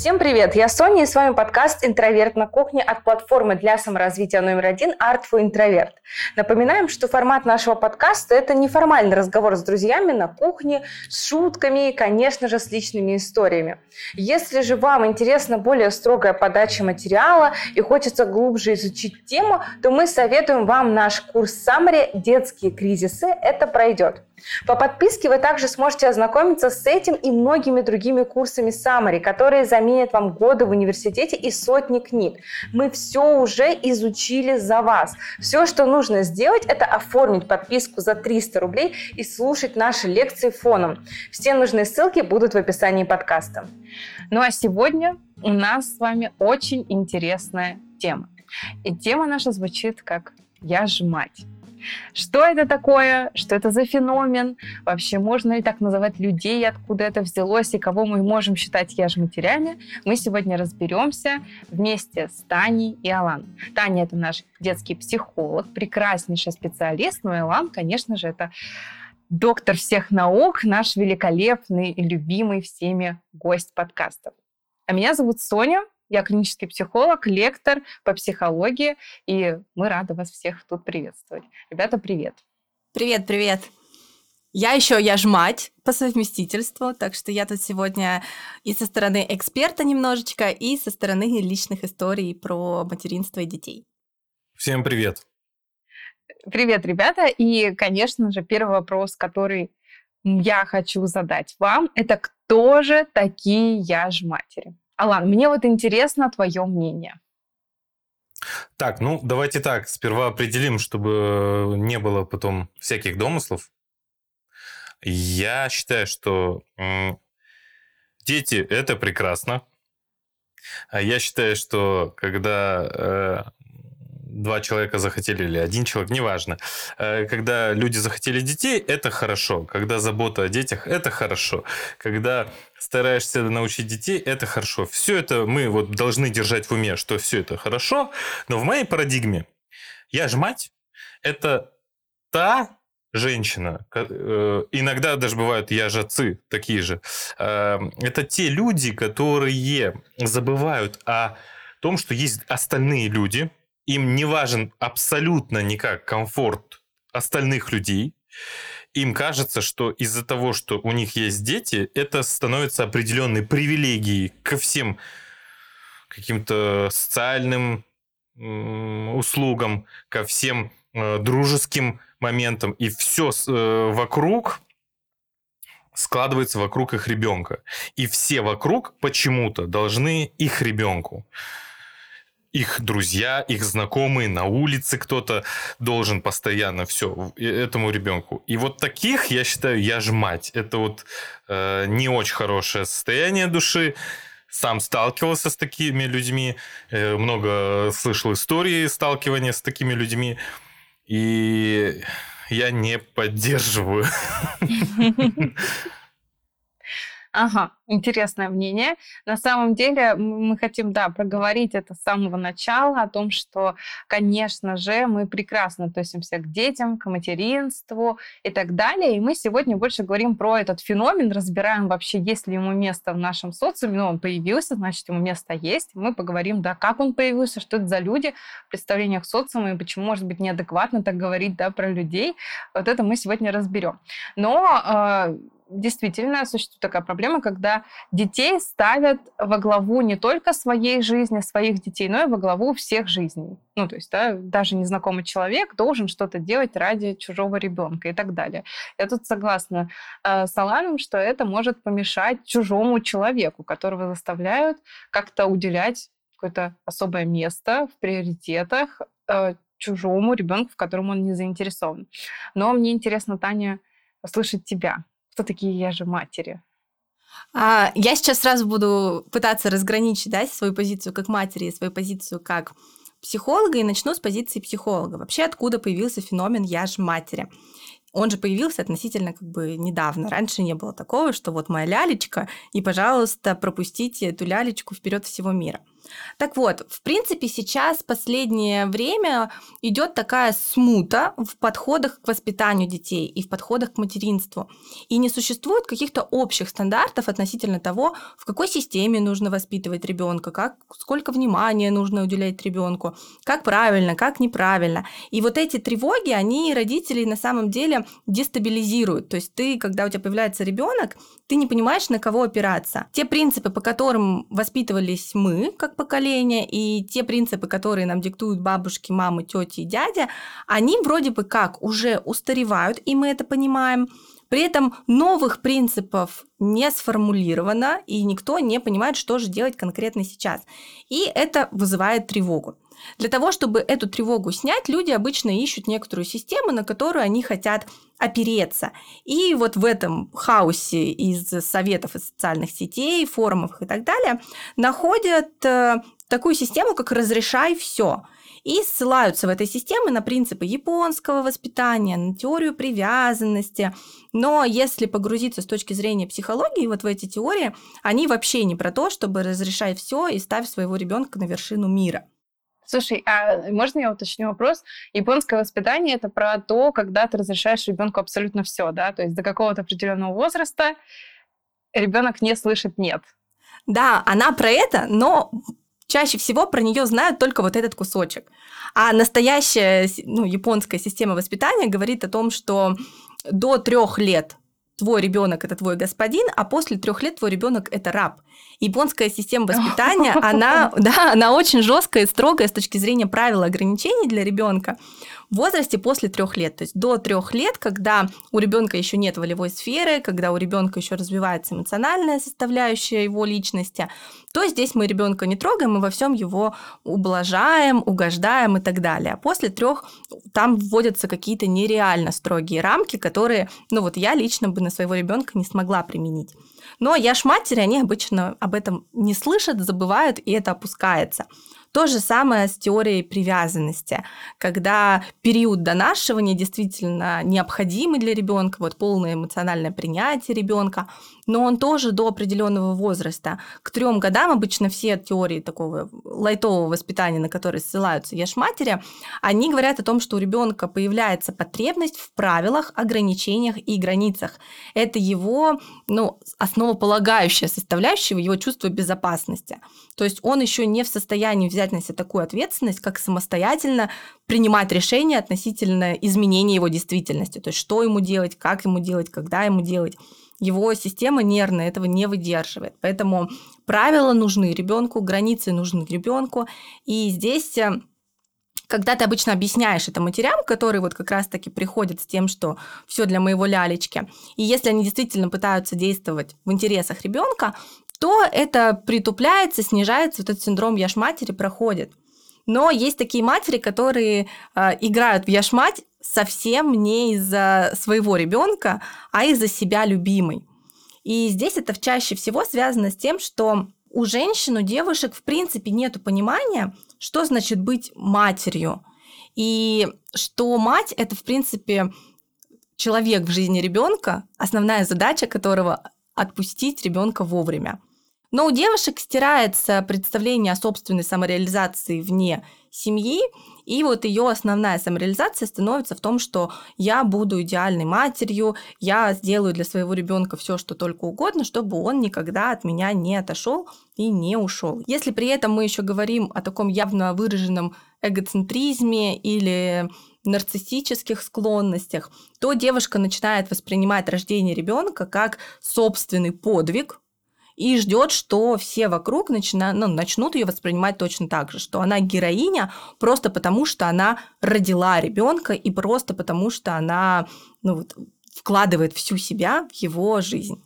Всем привет, я Соня, и с вами подкаст «Интроверт на кухне» от платформы для саморазвития номер 1 «Art for Introvert». Напоминаем, что формат нашего подкаста – это неформальный разговор с друзьями на кухне, с шутками и, конечно же, с личными историями. Если же вам интересна более строгая подача материала и хочется глубже изучить тему, то мы советуем вам наш курс «Саммари. Детские кризисы. Это пройдет». По подписке вы также сможете ознакомиться с этим и многими другими курсами Саммари, которые заменят вам годы в университете и сотни книг. Мы все уже изучили за вас. Все, что нужно сделать, это оформить подписку за 300 рублей и слушать наши лекции фоном. Все нужные ссылки будут в описании подкаста. Ну а сегодня у нас с вами очень интересная тема. И тема наша звучит как «Яжмать». Что это такое? Что это за феномен? Вообще, можно ли так называть людей, откуда это взялось и кого мы можем считать яжматерями? Мы сегодня разберемся вместе с Таней и Аланом. Таня – это наш детский психолог, прекраснейший специалист, но Алан, конечно же, это доктор всех наук, наш великолепный и любимый всеми гость подкастов. А меня зовут Соня. Я клинический психолог, лектор по психологии, и мы рады вас всех тут приветствовать. Ребята, привет. Привет. Я еще яжмать по совместительству, так что я тут сегодня и со стороны эксперта немножечко, и со стороны личных историй про материнство и детей. Всем привет. Привет, ребята. И, конечно же, первый вопрос, который я хочу задать вам, это кто же такие яжматери? Алан, мне вот интересно твое мнение. Так, ну давайте так, сперва определим, чтобы не было потом всяких домыслов. Я считаю, что дети – это прекрасно. Я считаю, что когда два человека захотели, или один человек, неважно, когда люди захотели детей, это хорошо. Когда забота о детях, это хорошо. Когда стараешься научить детей, это хорошо. Все это мы вот должны держать в уме, что все это хорошо. Но в моей парадигме яжмать – это та женщина, иногда даже бывают яжацы такие же, это те люди, которые забывают о том, что есть остальные люди, им не важен абсолютно никак комфорт остальных людей. Им кажется, что из-за того, что у них есть дети, это становится определенной привилегией ко всем каким-то социальным услугам, ко всем дружеским моментам. И все вокруг складывается вокруг их ребенка. И все вокруг почему-то должны их ребенку. Их друзья, их знакомые, на улице кто-то должен постоянно все этому ребенку. И вот таких, я считаю, яжмать. Это вот не очень хорошее состояние души. Сам сталкивался с такими людьми. Много слышал истории сталкивания с такими людьми. И я не поддерживаю. Ага, интересное мнение. На самом деле мы хотим, проговорить это с самого начала, о том, что, конечно же, мы прекрасно относимся к детям, к материнству и так далее. И мы сегодня больше говорим про этот феномен, разбираем вообще, есть ли ему место в нашем социуме. Ну, он появился, значит, ему место есть. Мы поговорим, как он появился, что это за люди в представлениях социума и почему, может быть, неадекватно так говорить, про людей. Вот это мы сегодня разберем. Но действительно, существует такая проблема, когда детей ставят во главу не только своей жизни, своих детей, но и во главу всех жизней. Ну, то есть, даже незнакомый человек должен что-то делать ради чужого ребенка и так далее. Я тут согласна с Аланом, что это может помешать чужому человеку, которого заставляют как-то уделять какое-то особое место в приоритетах чужому ребенку, в котором он не заинтересован. Но мне интересно, Таня, услышать тебя. Кто такие яжматери? Я сейчас сразу буду пытаться разграничить свою позицию как матери и свою позицию как психолога, и начну с позиции психолога. Вообще, откуда появился феномен яжматери? Он же появился относительно недавно. Раньше не было такого, что вот моя лялечка, и, пожалуйста, пропустите эту лялечку вперед всего мира. Так вот, в принципе, сейчас в последнее время идет такая смута в подходах к воспитанию детей и в подходах к материнству. И не существует каких-то общих стандартов относительно того, в какой системе нужно воспитывать ребенка, сколько внимания нужно уделять ребенку, как правильно, как неправильно. И вот эти тревоги, они родителей на самом деле дестабилизируют. То есть ты, когда у тебя появляется ребенок, ты не понимаешь, на кого опираться. Те принципы, по которым воспитывались мы, как поколение, и те принципы, которые нам диктуют бабушки, мамы, тети и дядя, они вроде бы как уже устаревают, и мы это понимаем. При этом новых принципов не сформулировано, и никто не понимает, что же делать конкретно сейчас. И это вызывает тревогу. Для того, чтобы эту тревогу снять, люди обычно ищут некоторую систему, на которую они хотят опереться. И вот в этом хаосе из советов, из социальных сетей, форумов и так далее находят такую систему, как «разрешай все». И ссылаются в этой системе на принципы японского воспитания, на теорию привязанности. Но если погрузиться с точки зрения психологии вот в эти теории, они вообще не про то, чтобы «разрешай все» и ставь своего ребенка на вершину мира. Слушай, а можно я уточню вопрос? Японское воспитание – это про то, когда ты разрешаешь ребенку абсолютно все, да? То есть до какого-то определенного возраста ребенок не слышит «нет». Да, она про это, но чаще всего про нее знают только вот этот кусочек. А настоящая, японская система воспитания говорит о том, что до 3 лет твой ребенок – это твой господин, а после 3 лет твой ребенок – это раб. Японская система воспитания, она очень жесткая и строгая с точки зрения правил ограничений для ребенка в возрасте после 3 лет. То есть до 3 лет, когда у ребенка еще нет волевой сферы, когда у ребенка еще развивается эмоциональная составляющая его личности, то здесь мы ребенка не трогаем, мы во всем его ублажаем, угождаем и так далее. А после 3 там вводятся какие-то нереально строгие рамки, которые, я лично бы на своего ребенка не смогла применить. Но яжматери, они обычно об этом не слышат, забывают, и это опускается. То же самое с теорией привязанности, когда период донашивания действительно необходимый для ребенка, полное эмоциональное принятие ребенка, но он тоже до определенного возраста. К 3 годам обычно все теории такого лайтового воспитания, на которые ссылаются яжматери, они говорят о том, что у ребенка появляется потребность в правилах, ограничениях и границах. Это его, основополагающая составляющая его чувства безопасности. То есть он еще не в состоянии взять на себя такую ответственность, как самостоятельно принимать решения относительно изменения его действительности. То есть что ему делать, как ему делать, когда ему делать. Его система нервная этого не выдерживает. Поэтому правила нужны ребенку, границы нужны ребенку. И здесь, когда ты обычно объясняешь это матерям, которые как раз-таки приходят с тем, что все для моего лялечки, и если они действительно пытаются действовать в интересах ребенка, то это притупляется, снижается, этот синдром яжматери проходит. Но есть такие матери, которые играют в яжмать совсем не из-за своего ребенка, а из-за себя любимой. И здесь это чаще всего связано с тем, что у женщин, у девушек, в принципе, нет понимания, что значит быть матерью. И что мать – это, в принципе, человек в жизни ребенка, основная задача которого – отпустить ребенка вовремя. Но у девушек стирается представление о собственной самореализации вне семьи, и ее основная самореализация становится в том, что я буду идеальной матерью, я сделаю для своего ребенка все, что только угодно, чтобы он никогда от меня не отошел и не ушел. Если при этом мы еще говорим о таком явно выраженном эгоцентризме или нарциссических склонностях, то девушка начинает воспринимать рождение ребенка как собственный подвиг, и ждет, что все вокруг начнут ее воспринимать точно так же, что она героиня просто потому, что она родила ребенка и просто потому, что она вкладывает всю себя в его жизнь.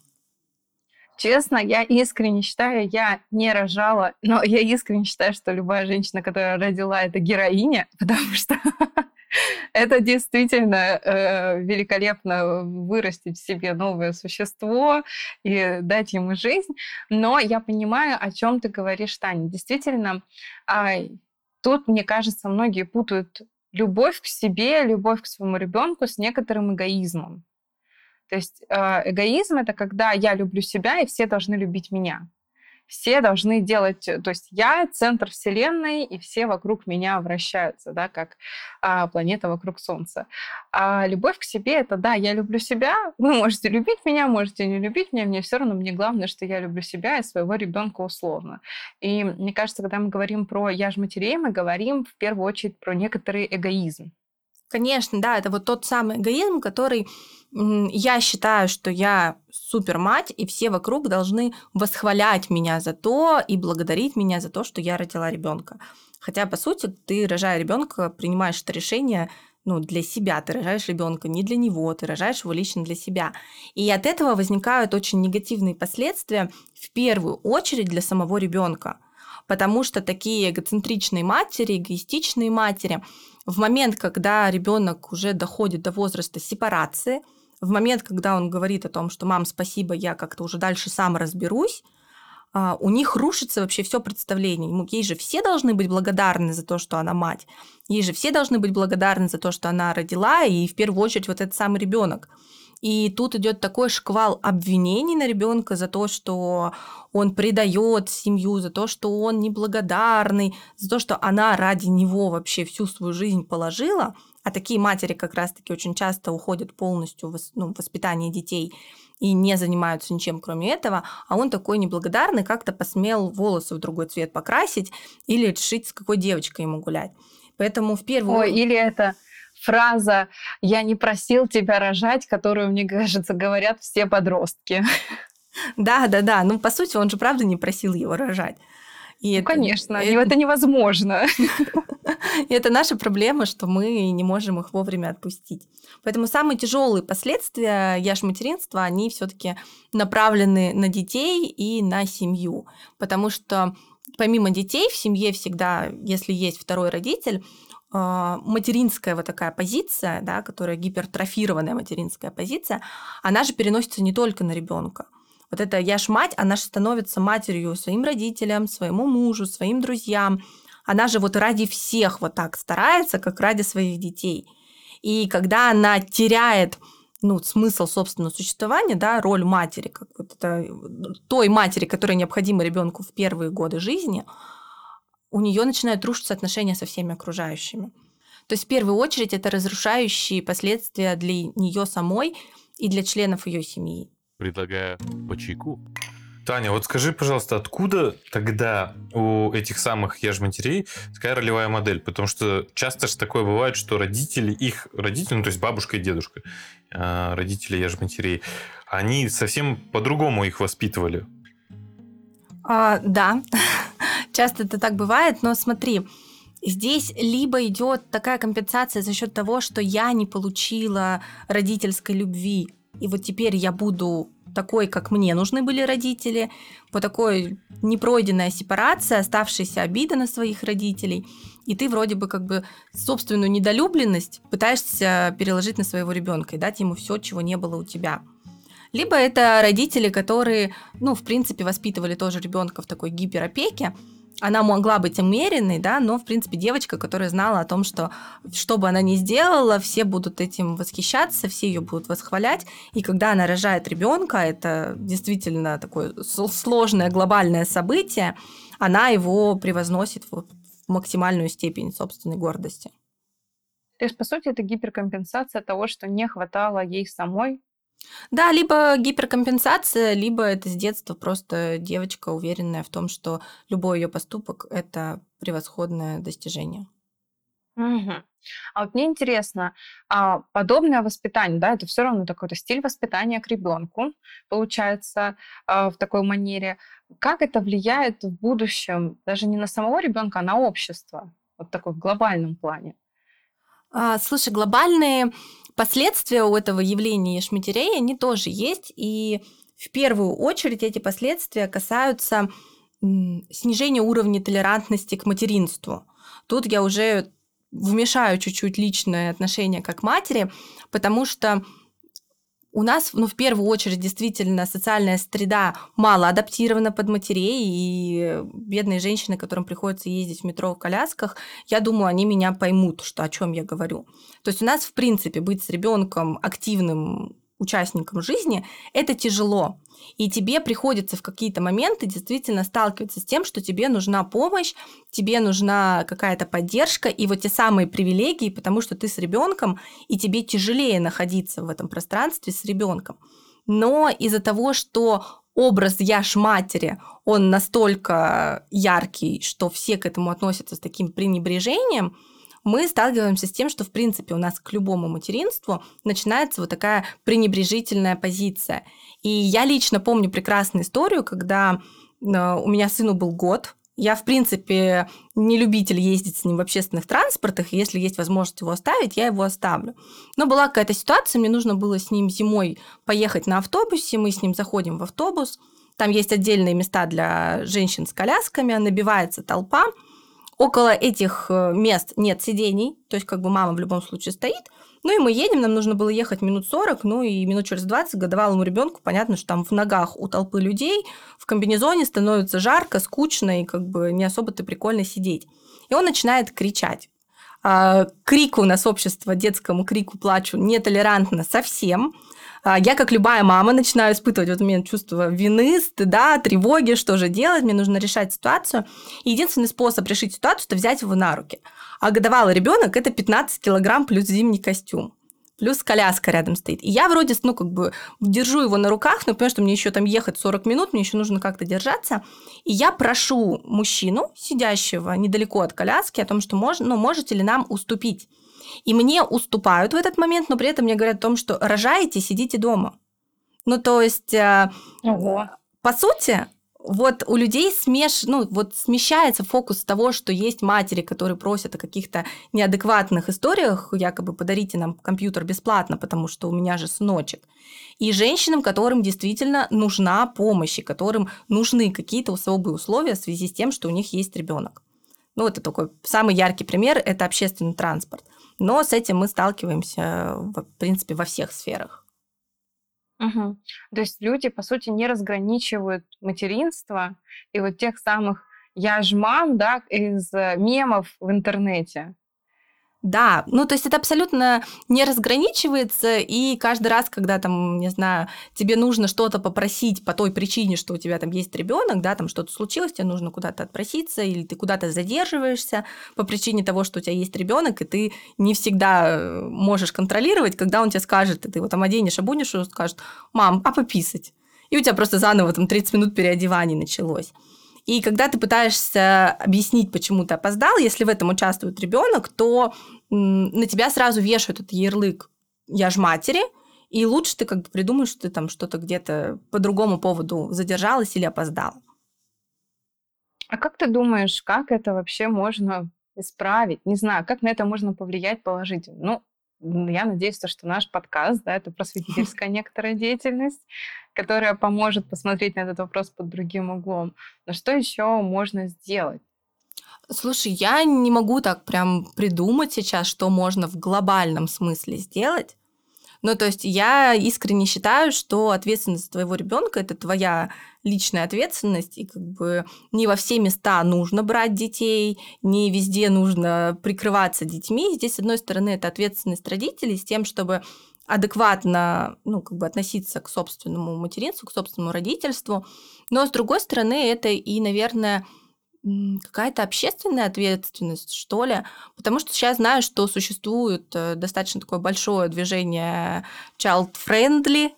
Честно, я не рожала, но я искренне считаю, что любая женщина, которая родила, это героиня, потому что это действительно великолепно вырастить в себе новое существо и дать ему жизнь. Но я понимаю, о чем ты говоришь, Таня. Действительно, тут, мне кажется, многие путают любовь к себе, любовь к своему ребенку с некоторым эгоизмом. То есть эгоизм — это когда я люблю себя, и все должны любить меня. все должны делать... То есть я центр Вселенной, и все вокруг меня вращаются, да, как планета вокруг Солнца. А любовь к себе — это, да, я люблю себя, вы можете любить меня, можете не любить меня, мне все равно, мне главное, что я люблю себя и своего ребенка условно. И мне кажется, когда мы говорим про яжматерей, мы говорим в первую очередь про некоторый эгоизм. Конечно, да, это вот тот самый эгоизм, который я считаю, что я супермать, и все вокруг должны восхвалять меня за то и благодарить меня за то, что я родила ребенка. Хотя, по сути, ты, рожая ребенка, принимаешь это решение, ну, для себя. Ты рожаешь ребенка не для него, ты рожаешь его лично для себя. И от этого возникают очень негативные последствия, в первую очередь для самого ребенка. Потому что такие эгоцентричные матери, эгоистичные матери, в момент, когда ребенок уже доходит до возраста сепарации, в момент, когда он говорит о том, что «мам, спасибо, я как-то уже дальше сам разберусь», у них рушится вообще все представление. Ей же все должны быть благодарны за то, что она мать. Ей же все должны быть благодарны за то, что она родила, и в первую очередь вот этот самый ребенок. И тут идет такой шквал обвинений на ребенка за то, что он предает семью, за то, что он неблагодарный, за то, что она ради него вообще всю свою жизнь положила. А такие матери как раз-таки очень часто уходят полностью в, ну, воспитание детей и не занимаются ничем, кроме этого. А он такой неблагодарный, как-то посмел волосы в другой цвет покрасить или решить, с какой девочкой ему гулять. Поэтому в первую... Ой, или это... Фраза «я не просил тебя рожать», которую, мне кажется, говорят все подростки. Да. Ну, по сути, он же, правда, не просил его рожать. И конечно, это невозможно. И это наша проблема, что мы не можем их вовремя отпустить. Поэтому самые тяжелые последствия яж-материнства, они все-таки направлены на детей и на семью. Потому что помимо детей в семье всегда, если есть второй родитель, материнская вот такая позиция, да, которая гипертрофированная материнская позиция, она же переносится не только на ребенка. Вот эта яж-мать, она же становится матерью своим родителям, своему мужу, своим друзьям. Она же вот ради всех вот так старается, как ради своих детей. И когда она теряет, ну, смысл собственного существования, да, роль матери, как вот это, той матери, которая необходима ребенку в первые годы жизни, у нее начинают рушиться отношения со всеми окружающими. То есть в первую очередь это разрушающие последствия для нее самой и для членов ее семьи. Предлагаю по чайку. Таня, вот скажи, пожалуйста, откуда тогда у этих самых яж-матерей такая ролевая модель? Потому что часто же такое бывает, что родители, их родители, ну то есть бабушка и дедушка, родители яж-матерей, они совсем по-другому их воспитывали. Да, часто это так бывает, но смотри, здесь либо идет такая компенсация за счет того, что я не получила родительской любви, и вот теперь я буду такой, как мне нужны были родители, вот такой непройденная сепарация, оставшаяся обида на своих родителей, и ты вроде бы как бы собственную недолюбленность пытаешься переложить на своего ребенка и дать ему все, чего не было у тебя. Либо это родители, которые, ну, в принципе, воспитывали тоже ребенка в такой гиперопеке. Она могла быть умеренной, да, но, в принципе, девочка, которая знала о том, что, что бы она ни сделала, все будут этим восхищаться, все ее будут восхвалять. И когда она рожает ребенка, это действительно такое сложное глобальное событие, она его превозносит в максимальную степень собственной гордости. То есть, по сути, это гиперкомпенсация того, что не хватало ей самой. Да, либо гиперкомпенсация, либо это с детства просто девочка, уверенная в том, что любой ее поступок – это превосходное достижение. Угу. А вот мне интересно, подобное воспитание, да, это все равно такой-то стиль воспитания к ребенку, получается, в такой манере. Как это влияет в будущем даже не на самого ребенка, а на общество, вот такой в глобальном плане? Слушай, глобальные последствия у этого явления яж-матерей, они тоже есть, и в первую очередь эти последствия касаются снижения уровня толерантности к материнству. Тут я уже вмешаю чуть-чуть личное отношение как матери, потому что у нас, ну, в первую очередь, действительно, социальная среда мало адаптирована под матерей, и бедные женщины, которым приходится ездить в метро в колясках, я думаю, они меня поймут, что, о чем я говорю. То есть у нас, в принципе, быть с ребенком активным участником жизни, это тяжело. И тебе приходится в какие-то моменты действительно сталкиваться с тем, что тебе нужна помощь, тебе нужна какая-то поддержка, и вот те самые привилегии, потому что ты с ребенком, и тебе тяжелее находиться в этом пространстве с ребенком. Но из-за того, что образ яж-матери, он настолько яркий, что все к этому относятся с таким пренебрежением, мы сталкиваемся с тем, что, в принципе, у нас к любому материнству начинается вот такая пренебрежительная позиция. И я лично помню прекрасную историю, когда у меня сыну был год. Я, в принципе, не любитель ездить с ним в общественных транспортах. И если есть возможность его оставить, я его оставлю. Но была какая-то ситуация, мне нужно было с ним зимой поехать на автобусе. Мы с ним заходим в автобус. Там есть отдельные места для женщин с колясками. Набивается толпа. Около этих мест нет сидений, то есть как бы мама в любом случае стоит. Ну и мы едем, нам нужно было ехать минут 40, ну и минут через 20 годовалому ребенку понятно, что там в ногах у толпы людей, в комбинезоне становится жарко, скучно и как бы не особо-то прикольно сидеть. И он начинает кричать. Крику у нас общество, детскому крику, плачу нетолерантно совсем. Я, как любая мама, начинаю испытывать вот у меня чувство вины, стыда, тревоги, что же делать, мне нужно решать ситуацию. И единственный способ решить ситуацию – это взять его на руки. А годовалый ребенок – это 15 килограмм плюс зимний костюм, плюс коляска рядом стоит. И я вроде, ну, как бы держу его на руках, но понимаю, что мне еще там ехать 40 минут, мне еще нужно как-то держаться. И я прошу мужчину, сидящего недалеко от коляски, о том, что можете ли нам уступить. И мне уступают в этот момент, но при этом мне говорят о том, что рожаете, сидите дома. Ну, то есть, по сути, вот у людей смещается фокус того, что есть матери, которые просят о каких-то неадекватных историях, якобы подарите нам компьютер бесплатно, потому что у меня же сыночек. И женщинам, которым действительно нужна помощь, и которым нужны какие-то особые условия в связи с тем, что у них есть ребенок. Ну, это такой самый яркий пример – это общественный транспорт. Но с этим мы сталкиваемся, в принципе, во всех сферах. Угу. То есть люди, по сути, не разграничивают материнство и вот тех самых яжман, да, из мемов в интернете. Да, ну то есть это абсолютно не разграничивается, и каждый раз, когда там, не знаю, тебе нужно что-то попросить по той причине, что у тебя там есть ребенок, да, там что-то случилось, тебе нужно куда-то отпроситься, или ты куда-то задерживаешься по причине того, что у тебя есть ребенок, и ты не всегда можешь контролировать, когда он тебе скажет, и ты его там оденешь, обунешь, и он скажет: «Мам, а пописать?» И у тебя просто заново там 30 минут переодеваний началось. И когда ты пытаешься объяснить, почему ты опоздал, если в этом участвует ребенок, то на тебя сразу вешают этот ярлык «яжматери», и лучше ты как бы придумаешь, что ты там что-то где-то по другому поводу задержалась или опоздала. А как ты думаешь, как это вообще можно исправить? Не знаю, как на это можно повлиять положительно? Ну, я надеюсь, что наш подкаст, да, это просветительская некоторая деятельность, которая поможет посмотреть на этот вопрос под другим углом. Но что еще можно сделать? Слушай, я не могу так прям придумать сейчас, что можно в глобальном смысле сделать. Ну, то есть я искренне считаю, что ответственность твоего ребенка – это твоя личная ответственность, и как бы не во все места нужно брать детей, не везде нужно прикрываться детьми. Здесь, с одной стороны, это ответственность родителей с тем, чтобы адекватно, ну, как бы относиться к собственному материнству, к собственному родительству. Но, с другой стороны, это и, наверное, какая-то общественная ответственность, что ли, потому что сейчас знаю, что существует достаточно такое большое движение child-friendly,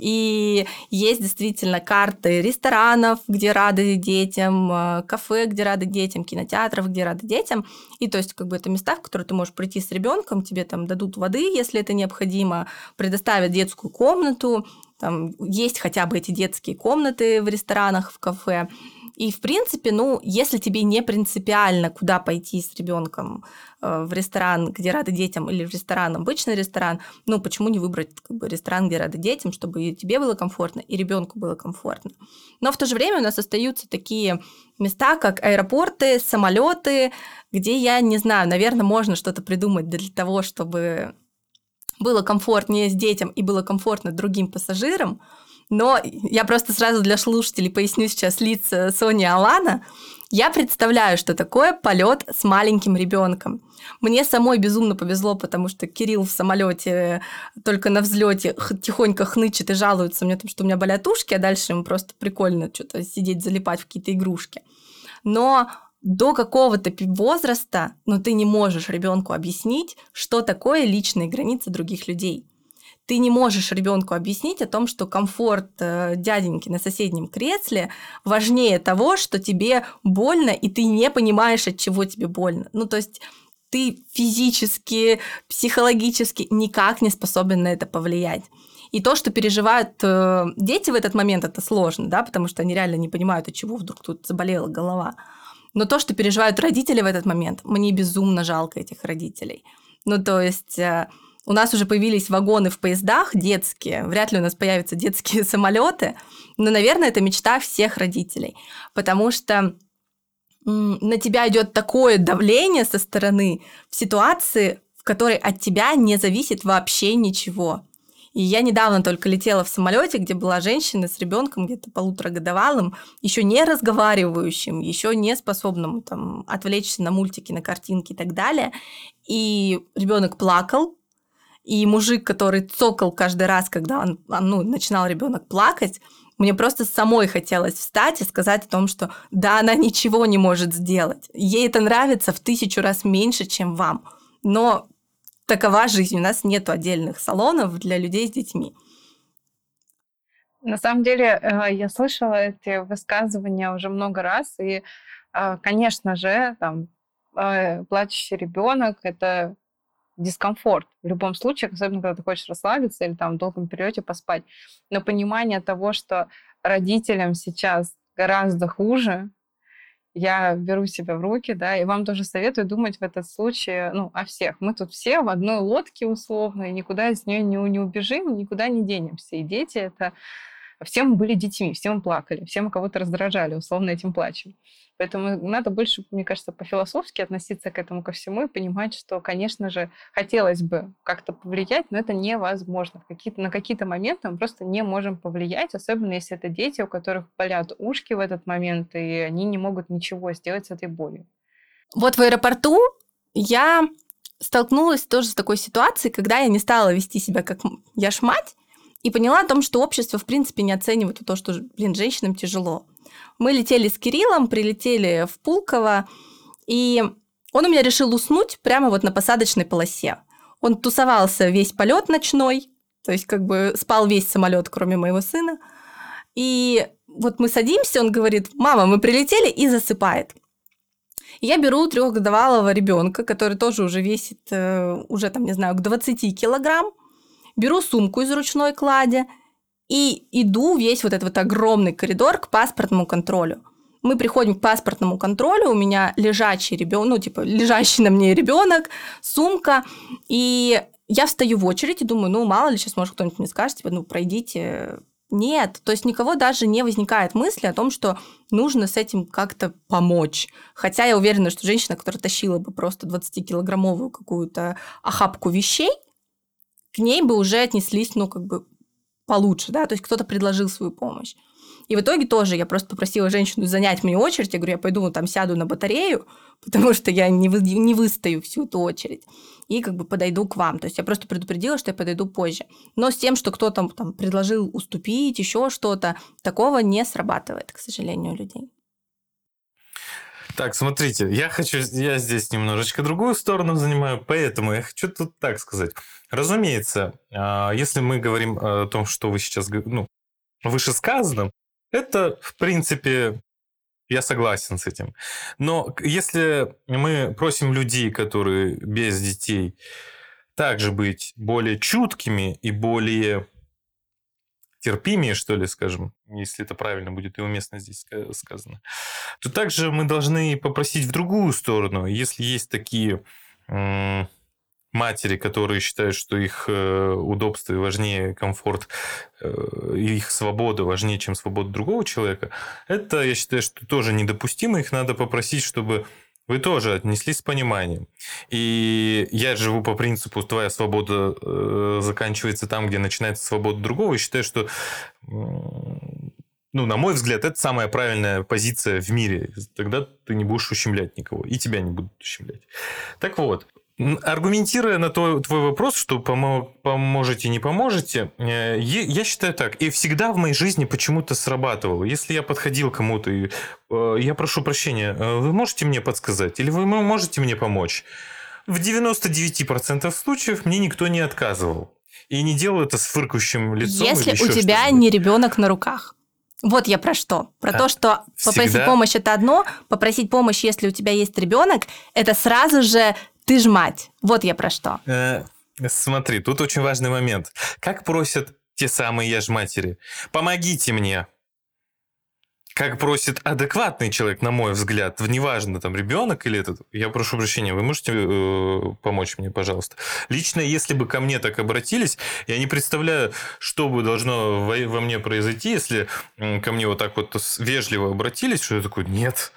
и есть действительно карты ресторанов, где рады детям, кафе, где рады детям, кинотеатров, где рады детям. И то есть как бы это места, в которые ты можешь прийти с ребенком, тебе там дадут воды, если это необходимо, предоставят детскую комнату, там есть хотя бы эти детские комнаты в ресторанах, в кафе. И, в принципе, ну, если тебе не принципиально, куда пойти с ребенком в ресторан, где рады детям, или в ресторан, обычный ресторан, ну, почему не выбрать как бы ресторан, где рады детям, чтобы и тебе было комфортно, и ребенку было комфортно. Но в то же время у нас остаются такие места, как аэропорты, самолеты, где, я не знаю, наверное, можно что-то придумать для того, чтобы было комфортнее с детям и было комфортно другим пассажирам. Но я просто сразу для слушателей поясню сейчас лиц Сони и Алана. Я представляю, что такое полет с маленьким ребенком. Мне самой безумно повезло, потому что Кирилл в самолете только на взлете тихонько хнычет и жалуется мне, что у меня болят ушки, а дальше ему просто прикольно что-то сидеть, залипать в какие-то игрушки. Но до какого-то возраста, ты не можешь ребенку объяснить, что такое личные границы других людей. Ты не можешь ребенку объяснить о том, что комфорт дяденьки на соседнем кресле важнее того, что тебе больно, и ты не понимаешь, от чего тебе больно. То есть ты физически, психологически никак не способен на это повлиять. И то, что переживают дети в этот момент, это сложно, да, потому что они реально не понимают, от чего вдруг тут заболела голова. Но то, что переживают родители в этот момент, мне безумно жалко этих родителей. У нас уже появились вагоны в поездах детские, вряд ли у нас появятся детские самолеты, но, наверное, это мечта всех родителей, потому что на тебя идет такое давление со стороны в ситуации, в которой от тебя не зависит вообще ничего. И я недавно только летела в самолете, где была женщина с ребенком где-то полуторагодовалым, еще не разговаривающим, еще не способным отвлечься на мультики, на картинки и так далее. И ребенок плакал. И мужик, который цокал каждый раз, когда он начинал ребенок плакать, мне просто самой хотелось встать и сказать о том, что да, она ничего не может сделать. Ей это нравится в 1000 раз меньше, чем вам. Но такова жизнь. У нас нет отдельных салонов для людей с детьми. На самом деле, я слышала эти высказывания уже много раз. И, конечно же, плачущий ребенок – это дискомфорт в любом случае, особенно когда ты хочешь расслабиться или в долгом перелете поспать. Но понимание того, что родителям сейчас гораздо хуже, я беру себя в руки, да, и вам тоже советую думать в этот случай, о всех. Мы тут все в одной лодке условно, и никуда из нее не убежим, никуда не денемся. И дети это... Все мы были детьми, все мы плакали, все мы кого-то раздражали условно этим плачем. Поэтому надо больше, мне кажется, по-философски относиться к этому ко всему и понимать, что, конечно же, хотелось бы как-то повлиять, но это невозможно. На какие-то моменты мы просто не можем повлиять, особенно если это дети, у которых болят ушки в этот момент, и они не могут ничего сделать с этой болью. Вот в аэропорту я столкнулась тоже с такой ситуацией, когда я не стала вести себя как яшмать, и поняла о том, что общество, в принципе, не оценивает то, что, женщинам тяжело. Мы летели с Кириллом, прилетели в Пулково, и он у меня решил уснуть прямо на посадочной полосе. Он тусовался весь полет ночной, то есть спал весь самолет, кроме моего сына. И мы садимся, он говорит: «Мама, мы прилетели», и засыпает. И я беру 3-годовалого ребенка, который тоже уже весит, к 20 килограмм, беру сумку из ручной клади и иду весь этот огромный коридор к паспортному контролю. Мы приходим к паспортному контролю, у меня лежачий ребенок, лежащий на мне ребенок, сумка, и я встаю в очередь и думаю, мало ли, сейчас, может, кто-нибудь мне скажет, пройдите. Нет, то есть никого даже не возникает мысли о том, что нужно с этим как-то помочь. Хотя я уверена, что женщина, которая тащила бы просто 20-килограммовую какую-то охапку вещей, к ней бы уже отнеслись, получше, да, то есть кто-то предложил свою помощь. И в итоге тоже я просто попросила женщину занять мне очередь, я говорю, я пойду сяду на батарею, потому что я не выстою всю эту очередь, и подойду к вам. То есть я просто предупредила, что я подойду позже. Но с тем, что кто-то предложил уступить, еще что-то, такого не срабатывает, к сожалению, у людей. Так, смотрите, я здесь немножечко другую сторону занимаю, поэтому я хочу тут так сказать. Разумеется, если мы говорим о том, что вы сейчас, вышесказано, это, в принципе, я согласен с этим. Но если мы просим людей, которые без детей, также быть более чуткими и более терпимее, что ли, скажем, если это правильно будет и уместно здесь сказано, то также мы должны попросить в другую сторону. Если есть такие матери, которые считают, что их удобство важнее, комфорт, их свобода важнее, чем свобода другого человека, это, я считаю, что тоже недопустимо. Их надо попросить, чтобы Вы тоже отнеслись с пониманием. И я живу по принципу, твоя свобода заканчивается там, где начинается свобода другого. И считаю, что, на мой взгляд, это самая правильная позиция в мире. Тогда ты не будешь ущемлять никого, и тебя не будут ущемлять. Так вот, аргументируя на твой вопрос, что поможете, не поможете, я считаю так. И всегда в моей жизни почему-то срабатывало. Если я подходил к кому-то и я прошу прощения, вы можете мне подсказать? Или вы можете мне помочь? В 99% случаев мне никто не отказывал. И не делал это с фыркающим лицом. Если у тебя что-нибудь. Не ребенок на руках. Вот я про что? Про то, что попросить помощь – это одно. Попросить помощь, если у тебя есть ребенок, это сразу же... Ты ж мать. Вот я про что. Смотри, тут очень важный момент. Как просят те самые яжматери? Помогите мне. Как просит адекватный человек, на мой взгляд, неважно, там, ребенок или этот, я прошу прощения, вы можете помочь мне, пожалуйста? Лично, если бы ко мне так обратились, я не представляю, что бы должно во мне произойти, если ко мне вот так вот вежливо обратились, что я такой, нет.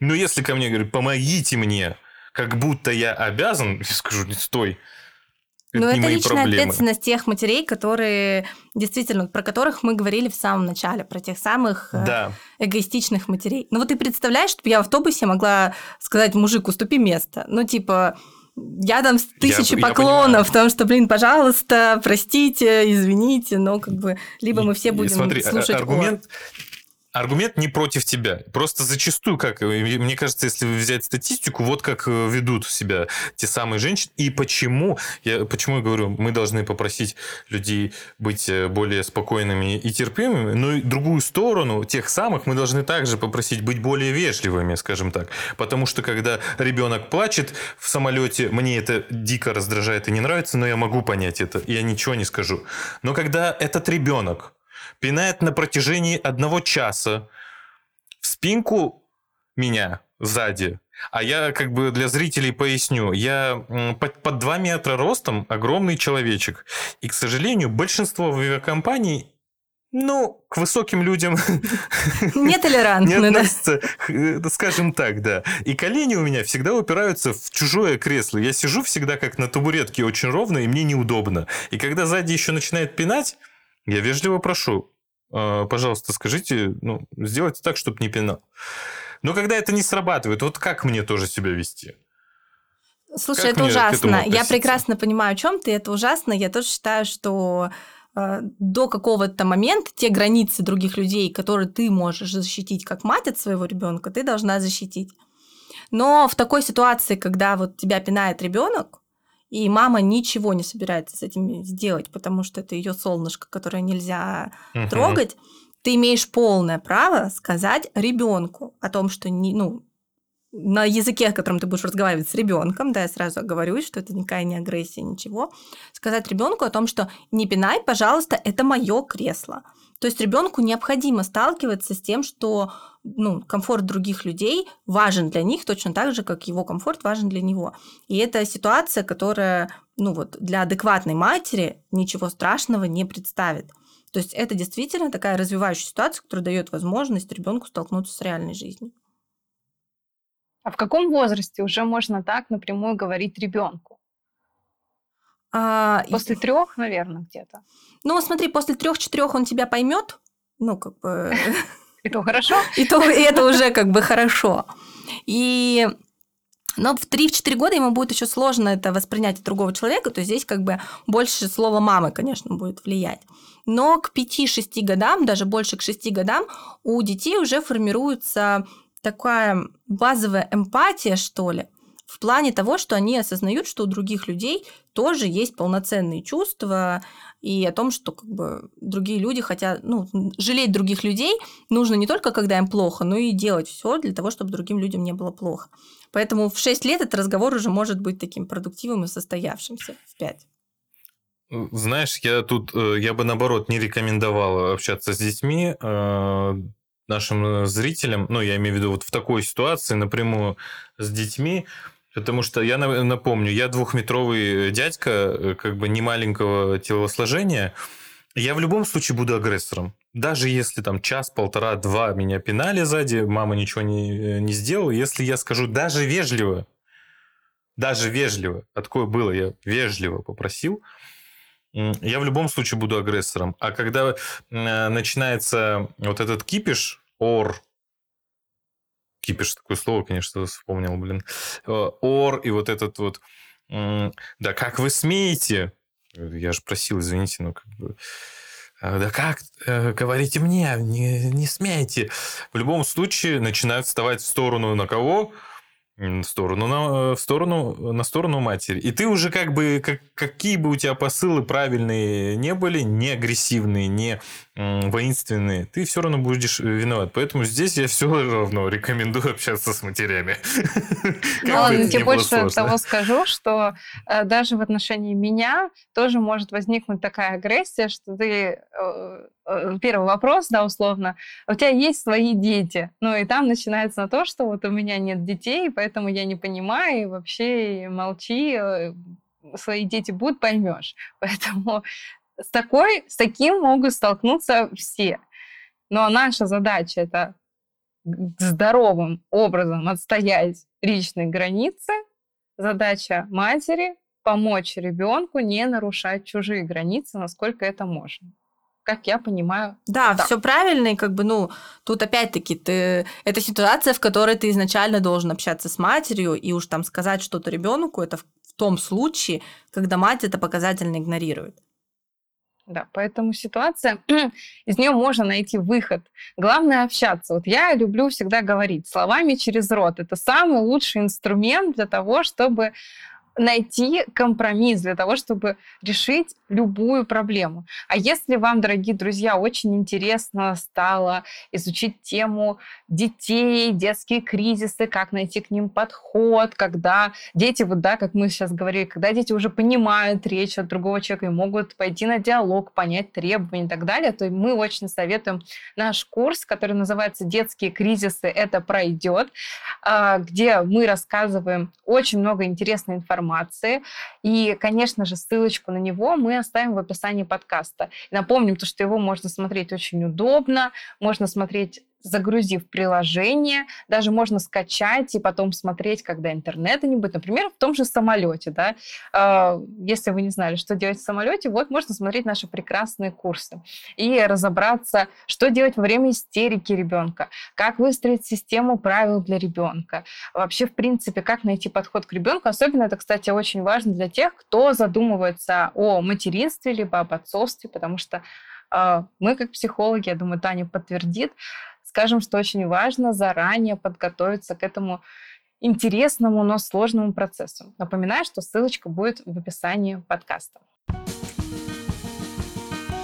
Но если ко мне говорят, помогите мне, как будто я обязан, я скажу, не стой. Но это личная проблемы. Ответственность тех матерей, которые действительно, про которых мы говорили в самом начале, про тех самых эгоистичных матерей. Ну вот ты представляешь, что я в автобусе могла сказать, мужик, уступи место. Ну типа, я там с тысячи поклонов, потому что, пожалуйста, простите, извините, но либо мы все будем слушать. Аргумент не против тебя. Просто зачастую, мне кажется, если взять статистику, вот как ведут себя те самые женщины. И почему я говорю, мы должны попросить людей быть более спокойными и терпимыми, но и другую сторону тех самых мы должны также попросить быть более вежливыми, скажем так. Потому что, когда ребенок плачет в самолете, мне это дико раздражает и не нравится, но я могу понять это, и я ничего не скажу. Но когда этот ребенок пинает на протяжении 1 часа в спинку меня сзади. А я для зрителей поясню. Я под 2 метра ростом огромный человечек. И, к сожалению, большинство в авиакомпании к высоким людям нетолерантны, да. Скажем так, да. И колени у меня всегда упираются в чужое кресло. Я сижу всегда как на табуретке очень ровно, и мне неудобно. И когда сзади еще начинает пинать, я вежливо прошу, пожалуйста, скажите, сделайте так, чтобы не пинал. Но когда это не срабатывает, вот как мне тоже себя вести? Слушай, это ужасно. Я прекрасно понимаю, о чем ты, это ужасно. Я тоже считаю, что до какого-то момента те границы других людей, которые ты можешь защитить как мать от своего ребенка, ты должна защитить. Но в такой ситуации, когда вот тебя пинает ребенок, и мама ничего не собирается с этим сделать, потому что это ее солнышко, которое нельзя трогать. Ты имеешь полное право сказать ребенку о том, что на языке, о котором ты будешь разговаривать с ребенком, да, я сразу оговорюсь, что это никакая не агрессия, ничего, сказать ребенку о том, что не пинай, пожалуйста, это мое кресло. То есть ребенку необходимо сталкиваться с тем, что комфорт других людей важен для них точно так же, как его комфорт важен для него. И это ситуация, которая для адекватной матери ничего страшного не представит. То есть это действительно такая развивающая ситуация, которая дает возможность ребенку столкнуться с реальной жизнью. А в каком возрасте уже можно так напрямую говорить ребенку? После 3, наверное, где-то. Смотри, после 3-4 он тебя поймет. И то хорошо. И это уже хорошо. Но в 3-4 года ему будет еще сложно это воспринять от другого человека, то есть здесь больше слово мамы, конечно, будет влиять. Но к 5-6 годам, даже больше к 6 годам, у детей уже формируется такая базовая эмпатия, что ли, в плане того, что они осознают, что у других людей тоже есть полноценные чувства, и о том, что другие люди хотят... жалеть других людей нужно не только, когда им плохо, но и делать все для того, чтобы другим людям не было плохо. Поэтому в 6 лет этот разговор уже может быть таким продуктивным и состоявшимся, в 5. Знаешь, я бы, наоборот, не рекомендовала общаться с детьми, нашим зрителям, я имею в виду в такой ситуации напрямую с детьми, потому что я напомню, я 2-метровый дядька, не маленького телосложения, я в любом случае буду агрессором. Даже если там час, полтора, два меня пинали сзади, мама ничего не сделала, если я скажу даже вежливо, а такое было, я вежливо попросил, я в любом случае буду агрессором. А когда начинается вот этот кипиш, кипиш, такое слово, конечно, вспомнил, и вот этот вот, да как вы смеете? Я же просил, извините, но как бы... Да как, говорите мне, не смейте. В любом случае начинают вставать в сторону на кого? В сторону матери. И ты уже как бы, какие бы у тебя посылы правильные не были, не агрессивные, не воинственные, ты все равно будешь виноват. Поэтому здесь я все равно рекомендую общаться с матерями. Ладно, тебе больше того скажу, что даже в отношении меня тоже может возникнуть такая агрессия, что ты... Первый вопрос, да, условно. У тебя есть свои дети? Ну, и там начинается то, что вот у меня нет детей, поэтому я не понимаю, и вообще молчи, свои дети будут, поймешь. Поэтому с таким могут столкнуться все. Но наша задача — это здоровым образом отстоять личные границы. Задача матери — помочь ребенку не нарушать чужие границы, насколько это можно. Как я понимаю. Да, так. Все правильно, и как бы, тут опять-таки это ситуация, в которой ты изначально должен общаться с матерью, и уж там сказать что-то ребенку, это в том случае, когда мать это показательно игнорирует. Да, поэтому ситуация, из нее можно найти выход. Главное — общаться. Вот я люблю всегда говорить словами через рот. Это самый лучший инструмент для того, чтобы найти компромисс, для того, чтобы решить любую проблему. А если вам, дорогие друзья, очень интересно стало изучить тему детей, детские кризисы, как найти к ним подход, когда дети, как мы сейчас говорили, когда дети уже понимают речь от другого человека и могут пойти на диалог, понять требования и так далее, то мы очень советуем наш курс, который называется «Детские кризисы. Это пройдет», где мы рассказываем очень много интересной информации. И, конечно же, ссылочку на него мы оставим в описании подкаста. Напомним, что его можно смотреть очень удобно, можно смотреть, загрузив приложение, даже можно скачать и потом смотреть, когда интернета не будет. Например, в том же самолете, да? Если вы не знали, что делать в самолете, можно смотреть наши прекрасные курсы и разобраться, что делать во время истерики ребенка, как выстроить систему правил для ребенка, вообще, в принципе, как найти подход к ребенку. Особенно это, кстати, очень важно для тех, кто задумывается о материнстве либо об отцовстве, потому что мы, как психологи, я думаю, Таня подтвердит, скажем, что очень важно заранее подготовиться к этому интересному, но сложному процессу. Напоминаю, что ссылочка будет в описании подкаста.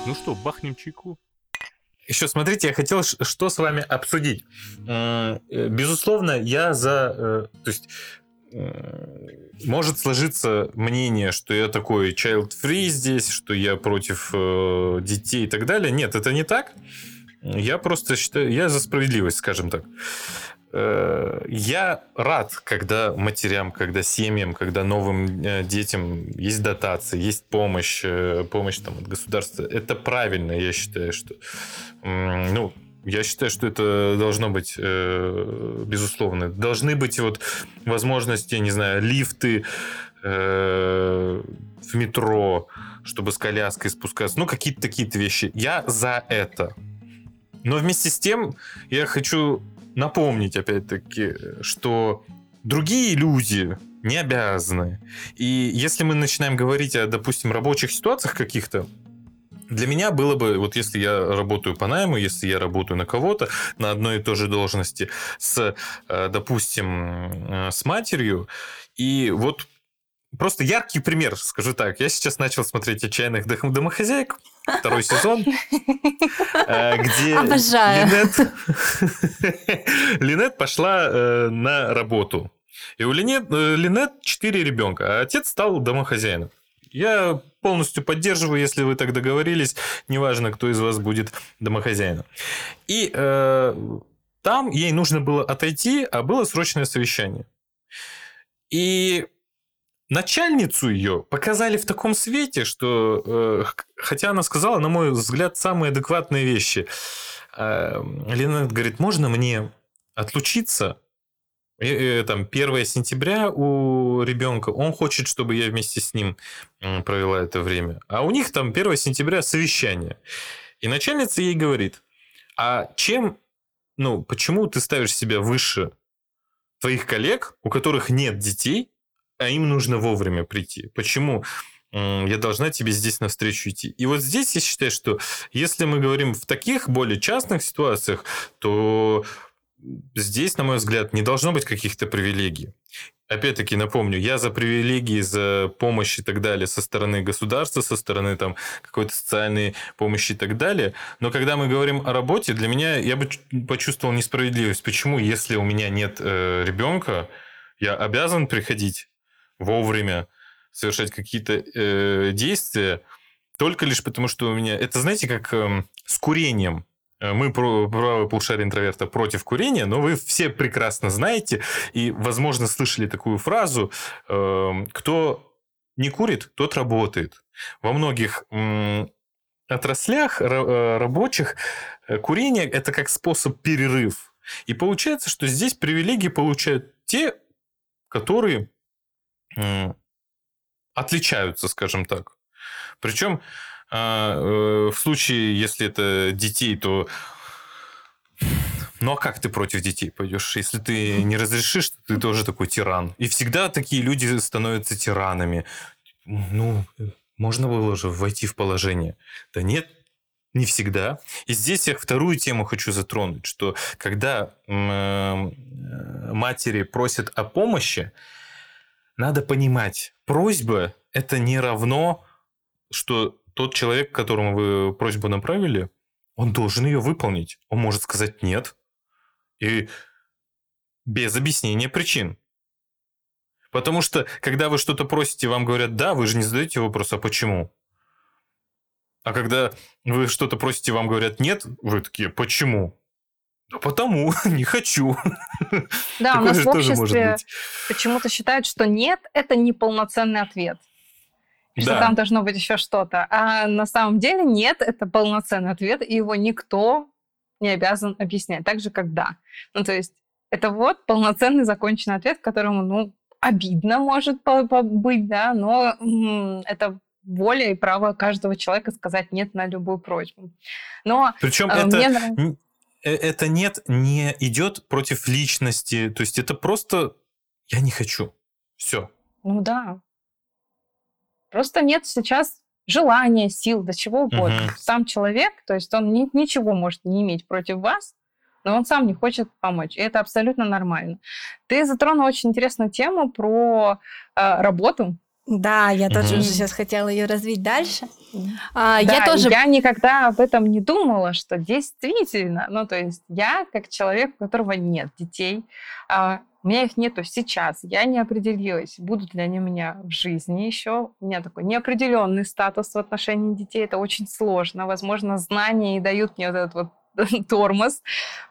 Ну что, бахнем чайку? Еще, смотрите, я хотел что с вами обсудить. Безусловно, я за... То есть может сложиться мнение, что я такой child-free здесь, что я против детей и так далее. Нет, это не так. Я просто считаю, я за справедливость, скажем так. Я рад, когда матерям, когда семьям, когда новым детям есть дотации, есть помощь там от государства. Это правильно, я считаю, что... Я считаю, что это должно быть, безусловно. Должны быть возможности, я не знаю, лифты в метро, чтобы с коляской спускаться. Какие-то такие-то вещи. Я за это. Но вместе с тем я хочу напомнить, опять-таки, что другие люди не обязаны. И если мы начинаем говорить о, допустим, рабочих ситуациях каких-то, для меня было бы, если я работаю по найму, если я работаю на кого-то, на одной и той же должности, с матерью, и просто яркий пример, скажу так. Я сейчас начал смотреть «Отчаянных домохозяек», второй сезон, где Линет пошла на работу. И у Линет 4 ребенка, а отец стал домохозяином. Я полностью поддерживаю, если вы так договорились, неважно, кто из вас будет домохозяином. И там ей нужно было отойти, а было срочное совещание. И начальницу ее показали в таком свете, что, хотя она сказала, на мой взгляд, самые адекватные вещи. Лена говорит, можно мне отлучиться? Там 1 сентября у ребенка, он хочет, чтобы я вместе с ним провела это время. А у них там 1 сентября совещание. И начальница ей говорит, а чем, ну, почему ты ставишь себя выше твоих коллег, у которых нет детей, а им нужно вовремя прийти? Почему я должна тебе здесь навстречу идти? И вот здесь я считаю, что если мы говорим в таких более частных ситуациях, то здесь, на мой взгляд, не должно быть каких-то привилегий. Опять-таки напомню, я за привилегии, за помощь и так далее со стороны государства, со стороны там какой-то социальной помощи и так далее. Но когда мы говорим о работе, для меня я бы почувствовал несправедливость. Почему, если у меня нет ребенка, я обязан приходить вовремя, совершать какие-то действия только лишь потому, что у меня... Это, знаете, как с курением. Мы, правое полушарие интроверта, против курения, но вы все прекрасно знаете и, возможно, слышали такую фразу: кто не курит, тот работает. Во многих отраслях рабочих курение – это как способ перерыв. И получается, что здесь привилегии получают те, которые отличаются, скажем так. Причем... в случае, если это детей, то... Ну, а как ты против детей пойдешь? Если ты не разрешишь, то ты тоже такой тиран. И всегда такие люди становятся тиранами. Ну, можно было же войти в положение. Да нет, не всегда. И здесь я вторую тему хочу затронуть, что когда матери просят о помощи, надо понимать, просьба – это не равно, что... Тот человек, которому вы просьбу направили, он должен ее выполнить. Он может сказать «нет» и без объяснения причин. Потому что, когда вы что-то просите, вам говорят «да», вы же не задаете вопрос «а почему?». А когда вы что-то просите, вам говорят «нет», вы такие «почему?». Да потому, не хочу. Да, такое у нас в обществе почему-то считают, что «нет» — это неполноценный ответ. Что да. Там должно быть еще что-то. А на самом деле нет, это полноценный ответ, и его никто не обязан объяснять. Так же, как да. Ну, то есть это вот полноценный законченный ответ, которому, ну, обидно может быть, да, но это воля и право каждого человека сказать нет на любую просьбу. Но причем это нет не идет против личности, то есть это просто я не хочу. Все. Ну да. Просто нет сейчас желания, сил, до чего угодно. Угу. Сам человек, то есть он ничего может не иметь против вас, но он сам не хочет помочь. И это абсолютно нормально. Ты затронула очень интересную тему про работу. Да, я тоже уже сейчас хотела ее развить дальше. Я никогда об этом не думала, что действительно, ну то есть я как человек, у которого нет детей, у меня их нету сейчас, я не определилась, будут ли они у меня в жизни еще. У меня такой неопределенный статус в отношении детей, это очень сложно. Возможно, знания и дают мне вот этот вот тормоз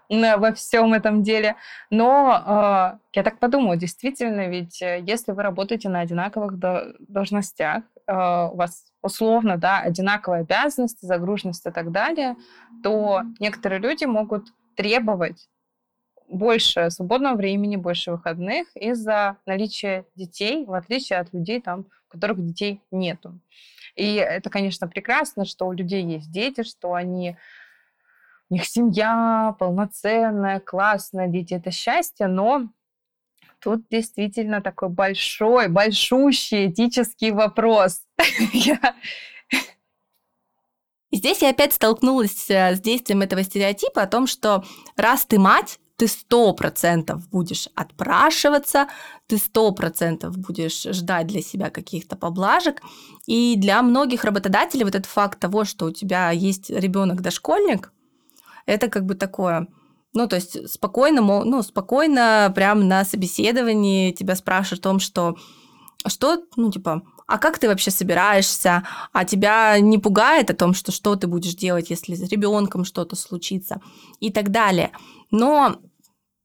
во всем этом деле. Но я так подумала, действительно, ведь если вы работаете на одинаковых должностях, у вас условно, да, одинаковые обязанности, загруженность и так далее, то некоторые люди могут требовать больше свободного времени, больше выходных из-за наличия детей, в отличие от людей, там, у которых детей нету. И это, конечно, прекрасно, что у людей есть дети, что у них семья полноценная, классная, дети – это счастье, но тут действительно такой большой, большущий этический вопрос. Здесь я опять столкнулась с действием этого стереотипа о том, что раз ты мать, ты 100% будешь отпрашиваться, ты 100% будешь ждать для себя каких-то поблажек. И для многих работодателей вот этот факт того, что у тебя есть ребенок-дошкольник, это как бы такое... Ну, то есть спокойно прям на собеседовании тебя спрашивают о том, что, а как ты вообще собираешься? А тебя не пугает о том, что ты будешь делать, если с ребенком что-то случится и так далее. Но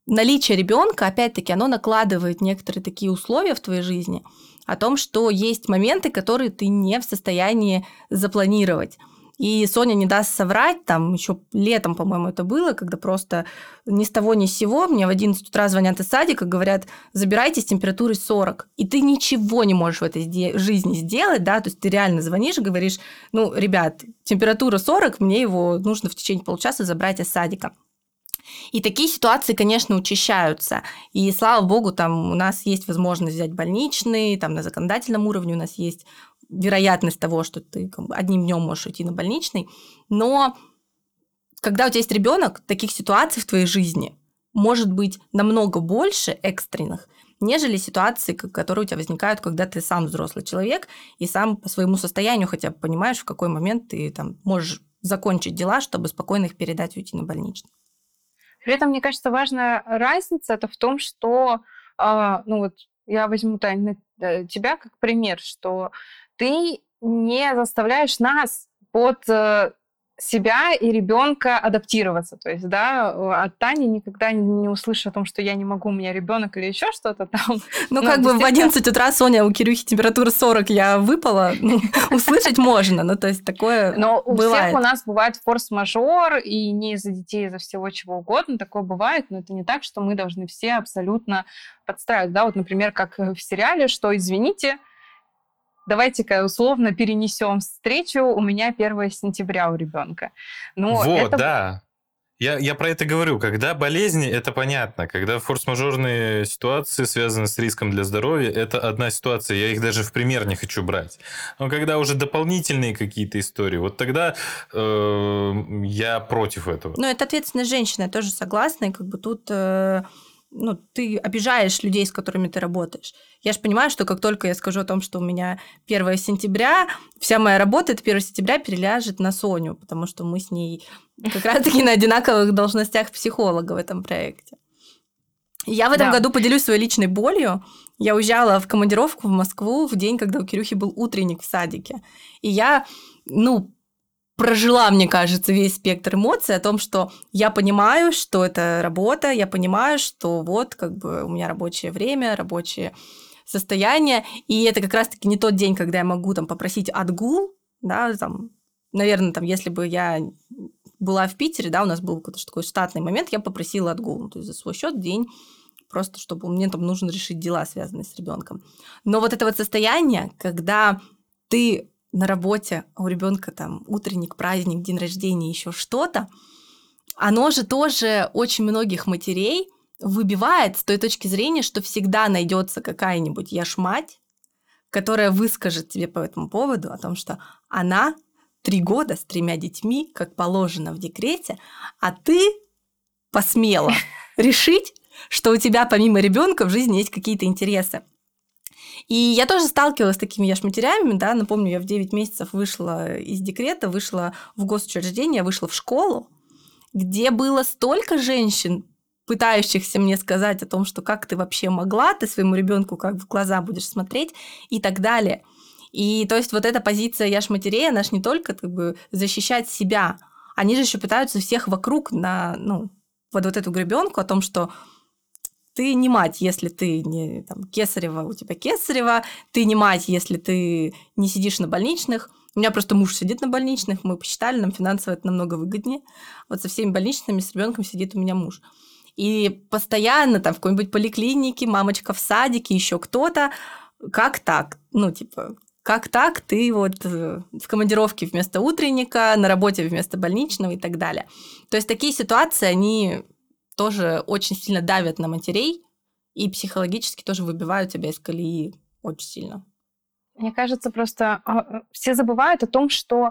наличие ребенка, опять-таки, оно накладывает некоторые такие условия в твоей жизни о том, что есть моменты, которые ты не в состоянии запланировать. И Соня не даст соврать, там еще летом, по-моему, это было, когда просто ни с того ни с сего мне в 11 утра звонят из садика, говорят, забирайте с температурой 40. И ты ничего не можешь в этой жизни сделать, да, то есть ты реально звонишь и говоришь, ну, ребят, температура 40, мне его нужно в течение получаса забрать из садика. И такие ситуации, конечно, учащаются. И, слава богу, там у нас есть возможность взять больничный, там на законодательном уровне у нас есть вероятность того, что ты одним днем можешь уйти на больничный. Но когда у тебя есть ребенок, таких ситуаций в твоей жизни может быть намного больше экстренных, нежели ситуации, которые у тебя возникают, когда ты сам взрослый человек и сам по своему состоянию хотя бы понимаешь, в какой момент ты там можешь закончить дела, чтобы спокойно их передать и уйти на больничный. При этом, мне кажется, важная разница это в том, что, ну вот я возьму, Таня, тебя как пример, что ты не заставляешь нас под себя и ребенка адаптироваться. То есть, да, от Тани никогда не услышу о том, что я не могу, у меня ребенок или еще что-то там. Ну, как бы в 11 утра, Соня, у Кирюхи температура 40, я выпала. Услышать можно, ну, то есть такое бывает. Но у всех у нас бывает форс-мажор, и не из-за детей, из-за всего чего угодно. Такое бывает, но это не так, что мы должны все абсолютно подстраиваться. Да, вот, например, как в сериале, что, извините, давайте-ка условно перенесем встречу. У меня 1 сентября у ребенка. Но вот, это... да. Я про это говорю. Когда болезни, это понятно. Когда форс-мажорные ситуации связаны с риском для здоровья, это одна ситуация. Я их даже в пример не хочу брать. Но когда уже дополнительные какие-то истории, вот тогда я против этого. Ну, это ответственность женщины. Я тоже согласна. И как бы тут... ну, ты обижаешь людей, с которыми ты работаешь. Я же понимаю, что как только я скажу о том, что у меня 1 сентября, вся моя работа, это 1 сентября переляжет на Соню, потому что мы с ней как раз-таки на одинаковых должностях психолога в этом проекте. Я в этом году поделюсь своей личной болью. Я уезжала в командировку в Москву в день, когда у Кирюхи был утренник в садике. И я, прожила, мне кажется, весь спектр эмоций о том, что я понимаю, что это работа, я понимаю, что вот как бы у меня рабочее время, рабочее состояние, и это как раз-таки не тот день, когда я могу там попросить отгул, да, там, наверное, там, если бы я была в Питере, да, у нас был какой-то такой штатный момент, я попросила отгул, то есть за свой счет день, просто чтобы мне там нужно решить дела, связанные с ребенком. Но вот это вот состояние, когда ты на работе, а у ребенка там утренник, праздник, день рождения, еще что-то, оно же тоже очень многих матерей выбивает с той точки зрения, что всегда найдется какая-нибудь яжмать, которая выскажет тебе по этому поводу о том, что она 3 года с 3 детьми, как положено в декрете, а ты посмела решить, что у тебя помимо ребенка в жизни есть какие-то интересы. И я тоже сталкивалась с такими яжматерями, да, напомню, я в 9 месяцев вышла из декрета, вышла в госучреждение, вышла в школу, где было столько женщин, пытающихся мне сказать о том, что как ты вообще могла, ты своему ребенку как в глаза будешь смотреть и так далее. И то есть вот эта позиция яжматерей, она же не только как бы защищать себя, они же еще пытаются всех вокруг на, вот эту гребенку о том, что ты не мать, если ты не там, кесарева, у тебя кесарева. Ты не мать, если ты не сидишь на больничных. У меня просто муж сидит на больничных. Мы посчитали, нам финансово это намного выгоднее. Вот со всеми больничными, с ребенком сидит у меня муж. И постоянно там в какой-нибудь поликлинике, мамочка в садике, еще кто-то. Как так? Как так ты вот в командировке вместо утренника, на работе вместо больничного и так далее. То есть такие ситуации, они... тоже очень сильно давят на матерей и психологически тоже выбивают тебя из колеи очень сильно. Мне кажется, просто все забывают о том, что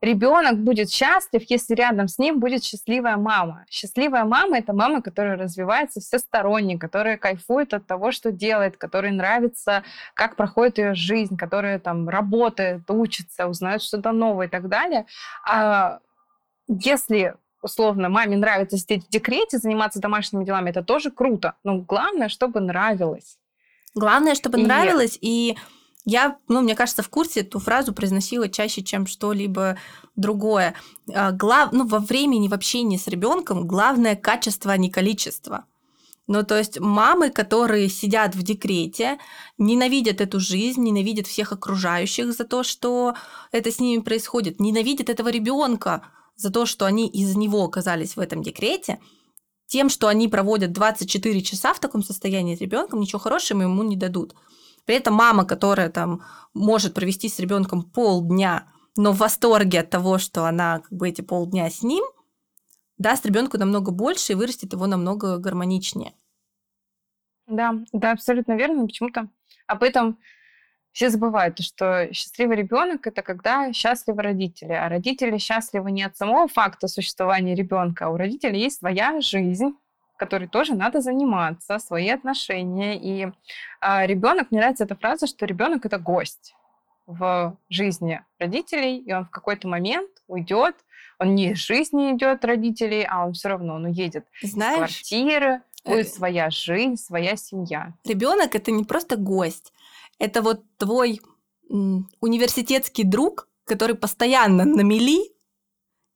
ребенок будет счастлив, если рядом с ним будет счастливая мама. Счастливая мама – это мама, которая развивается всесторонне, которая кайфует от того, что делает, которой нравится, как проходит ее жизнь, которая там работает, учится, узнает что-то новое и так далее. А если условно, маме нравится сидеть в декрете, заниматься домашними делами, это тоже круто. Но главное, чтобы нравилось. Главное, чтобы нравилось. И я, мне кажется, в курсе эту фразу произносила чаще, чем что-либо другое. Во времени в общении с ребенком главное качество, а не количество. Ну, то есть мамы, которые сидят в декрете, ненавидят эту жизнь, ненавидят всех окружающих за то, что это с ними происходит, ненавидят этого ребенка за то, что они из него оказались в этом декрете, тем, что они проводят 24 часа в таком состоянии с ребенком, ничего хорошего ему не дадут. При этом мама, которая там может провести с ребенком полдня, но в восторге от того, что она как бы эти полдня с ним, даст ребенку намного больше и вырастет его намного гармоничнее. Да, да, абсолютно верно. Почему-то об этом все забывают, что счастливый ребенок — это когда счастливы родители, а родители счастливы не от самого факта существования ребенка, а у родителей есть своя жизнь, которой тоже надо заниматься, свои отношения. И ребенок, мне нравится эта фраза, что ребенок — это гость в жизни родителей, и он в какой-то момент уйдет. Он не из жизни идет родителей, а он все равно уедет из квартиры, будет своя жизнь, своя семья. Ребенок — это не просто гость, это вот твой университетский друг, который постоянно на мели,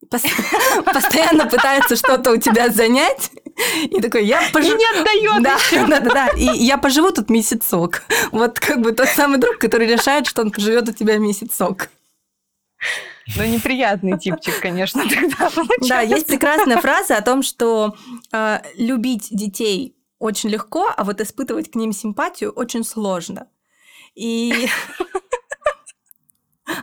постоянно пытается что-то у тебя занять. И такой, я поживу... И не отдаёт. Да. И я поживу тут месяцок. Вот как бы тот самый друг, который решает, что он поживет у тебя месяцок. Ну, неприятный типчик, конечно, тогда получается. Да, есть прекрасная фраза о том, что любить детей очень легко, а вот испытывать к ним симпатию очень сложно. И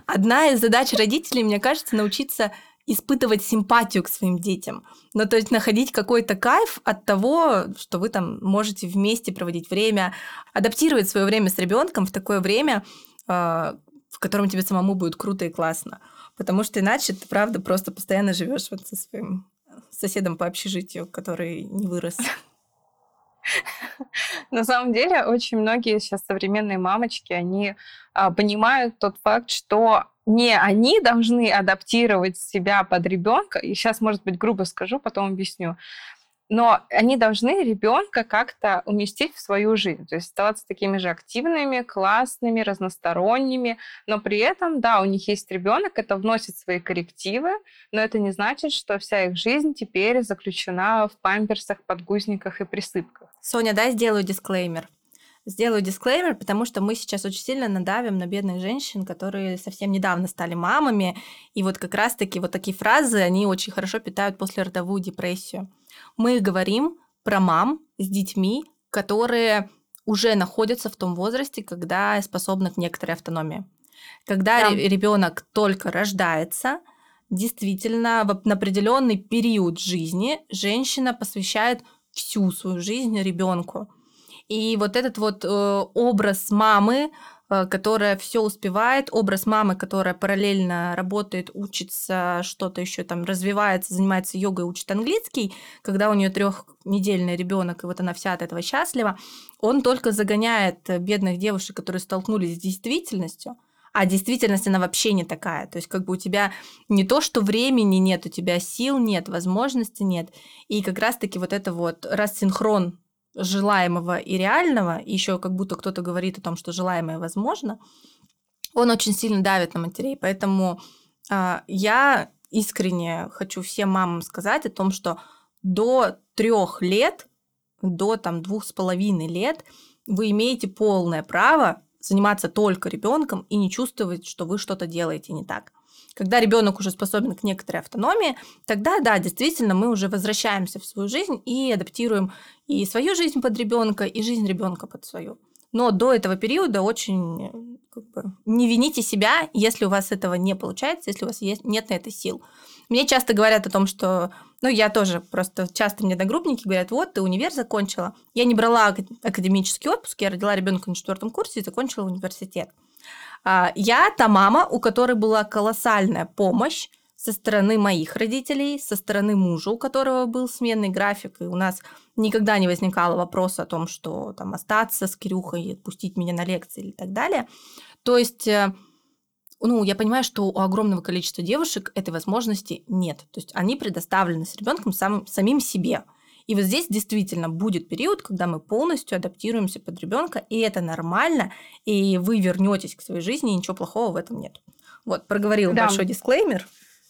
одна из задач родителей, мне кажется, научиться испытывать симпатию к своим детям. Ну, то есть находить какой-то кайф от того, что вы там можете вместе проводить время, адаптировать свое время с ребенком в такое время, в котором тебе самому будет круто и классно. Потому что иначе ты, правда, просто постоянно живешь вот со своим соседом по общежитию, который не вырос. На самом деле, очень многие сейчас современные мамочки, они понимают тот факт, что не они должны адаптировать себя под ребенка. И сейчас, может быть, грубо скажу, потом объясню. Но они должны ребенка как-то уместить в свою жизнь, то есть оставаться такими же активными, классными, разносторонними, но при этом, да, у них есть ребенок, это вносит свои коррективы, но это не значит, что вся их жизнь теперь заключена в памперсах, подгузниках и присыпках. Соня, да, сделаю дисклеймер. Сделаю дисклеймер, потому что мы сейчас очень сильно надавим на бедных женщин, которые совсем недавно стали мамами, и вот как раз-таки вот такие фразы, они очень хорошо питают послеродовую депрессию. Мы говорим про мам с детьми, которые уже находятся в том возрасте, когда способны к некоторой автономии. Когда ребенок только рождается, действительно, в определенный период жизни женщина посвящает всю свою жизнь ребенку. И вот этот вот образ мамы, которая все успевает, образ мамы, которая параллельно работает, учится, что-то еще там развивается, занимается йогой, учит английский, когда у нее 3-недельный ребенок, и вот она вся от этого счастлива, он только загоняет бедных девушек, которые столкнулись с действительностью, а действительность она вообще не такая. То есть как бы у тебя не то, что времени нет, у тебя сил нет, возможностей нет. И как раз-таки вот это вот рассинхрон желаемого и реального, еще как будто кто-то говорит о том, что желаемое возможно, он очень сильно давит на матерей. Поэтому я искренне хочу всем мамам сказать о том, что до 3 лет, до там 2,5 лет вы имеете полное право заниматься только ребенком и не чувствовать, что вы что-то делаете не так. Когда ребенок уже способен к некоторой автономии, тогда, да, действительно, мы уже возвращаемся в свою жизнь и адаптируем и свою жизнь под ребенка, и жизнь ребенка под свою. Но до этого периода очень как бы, не вините себя, если у вас этого не получается, если у вас нет на это сил. Мне часто говорят о том, что... Ну, я тоже просто... Часто мне одногруппники говорят, вот, ты универ закончила. Я не брала академический отпуск, я родила ребенка на 4 курсе и закончила университет. Я та мама, у которой была колоссальная помощь со стороны моих родителей, со стороны мужа, у которого был сменный график, и у нас никогда не возникало вопроса о том, что там остаться с Кирюхой, отпустить меня на лекции и так далее. То есть, ну, я понимаю, что у огромного количества девушек этой возможности нет. То есть они предоставлены с ребенком самим себе. И вот здесь действительно будет период, когда мы полностью адаптируемся под ребенка, и это нормально, и вы вернетесь к своей жизни, и ничего плохого в этом нет. Вот, проговорила большой дисклеймер.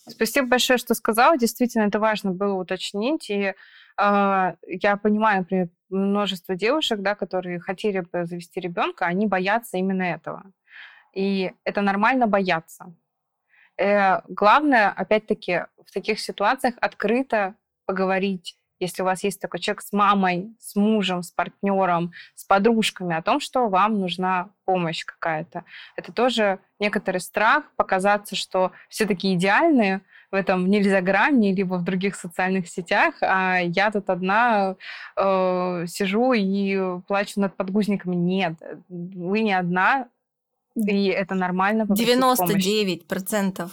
Спасибо большое, что сказала. Действительно, это важно было уточнить. И я понимаю, например, множество девушек, да, которые хотели бы завести ребенка, они боятся именно этого. И это нормально бояться. Главное, опять-таки, в таких ситуациях открыто поговорить, если у вас есть такой человек, с мамой, с мужем, с партнером, с подружками, о том, что вам нужна помощь какая-то. Это тоже некоторый страх показаться, что все такие идеальные, в этом нельзяграмме, либо в других социальных сетях, а я тут одна сижу и плачу над подгузниками. Нет, вы не одна, и это нормально. 99%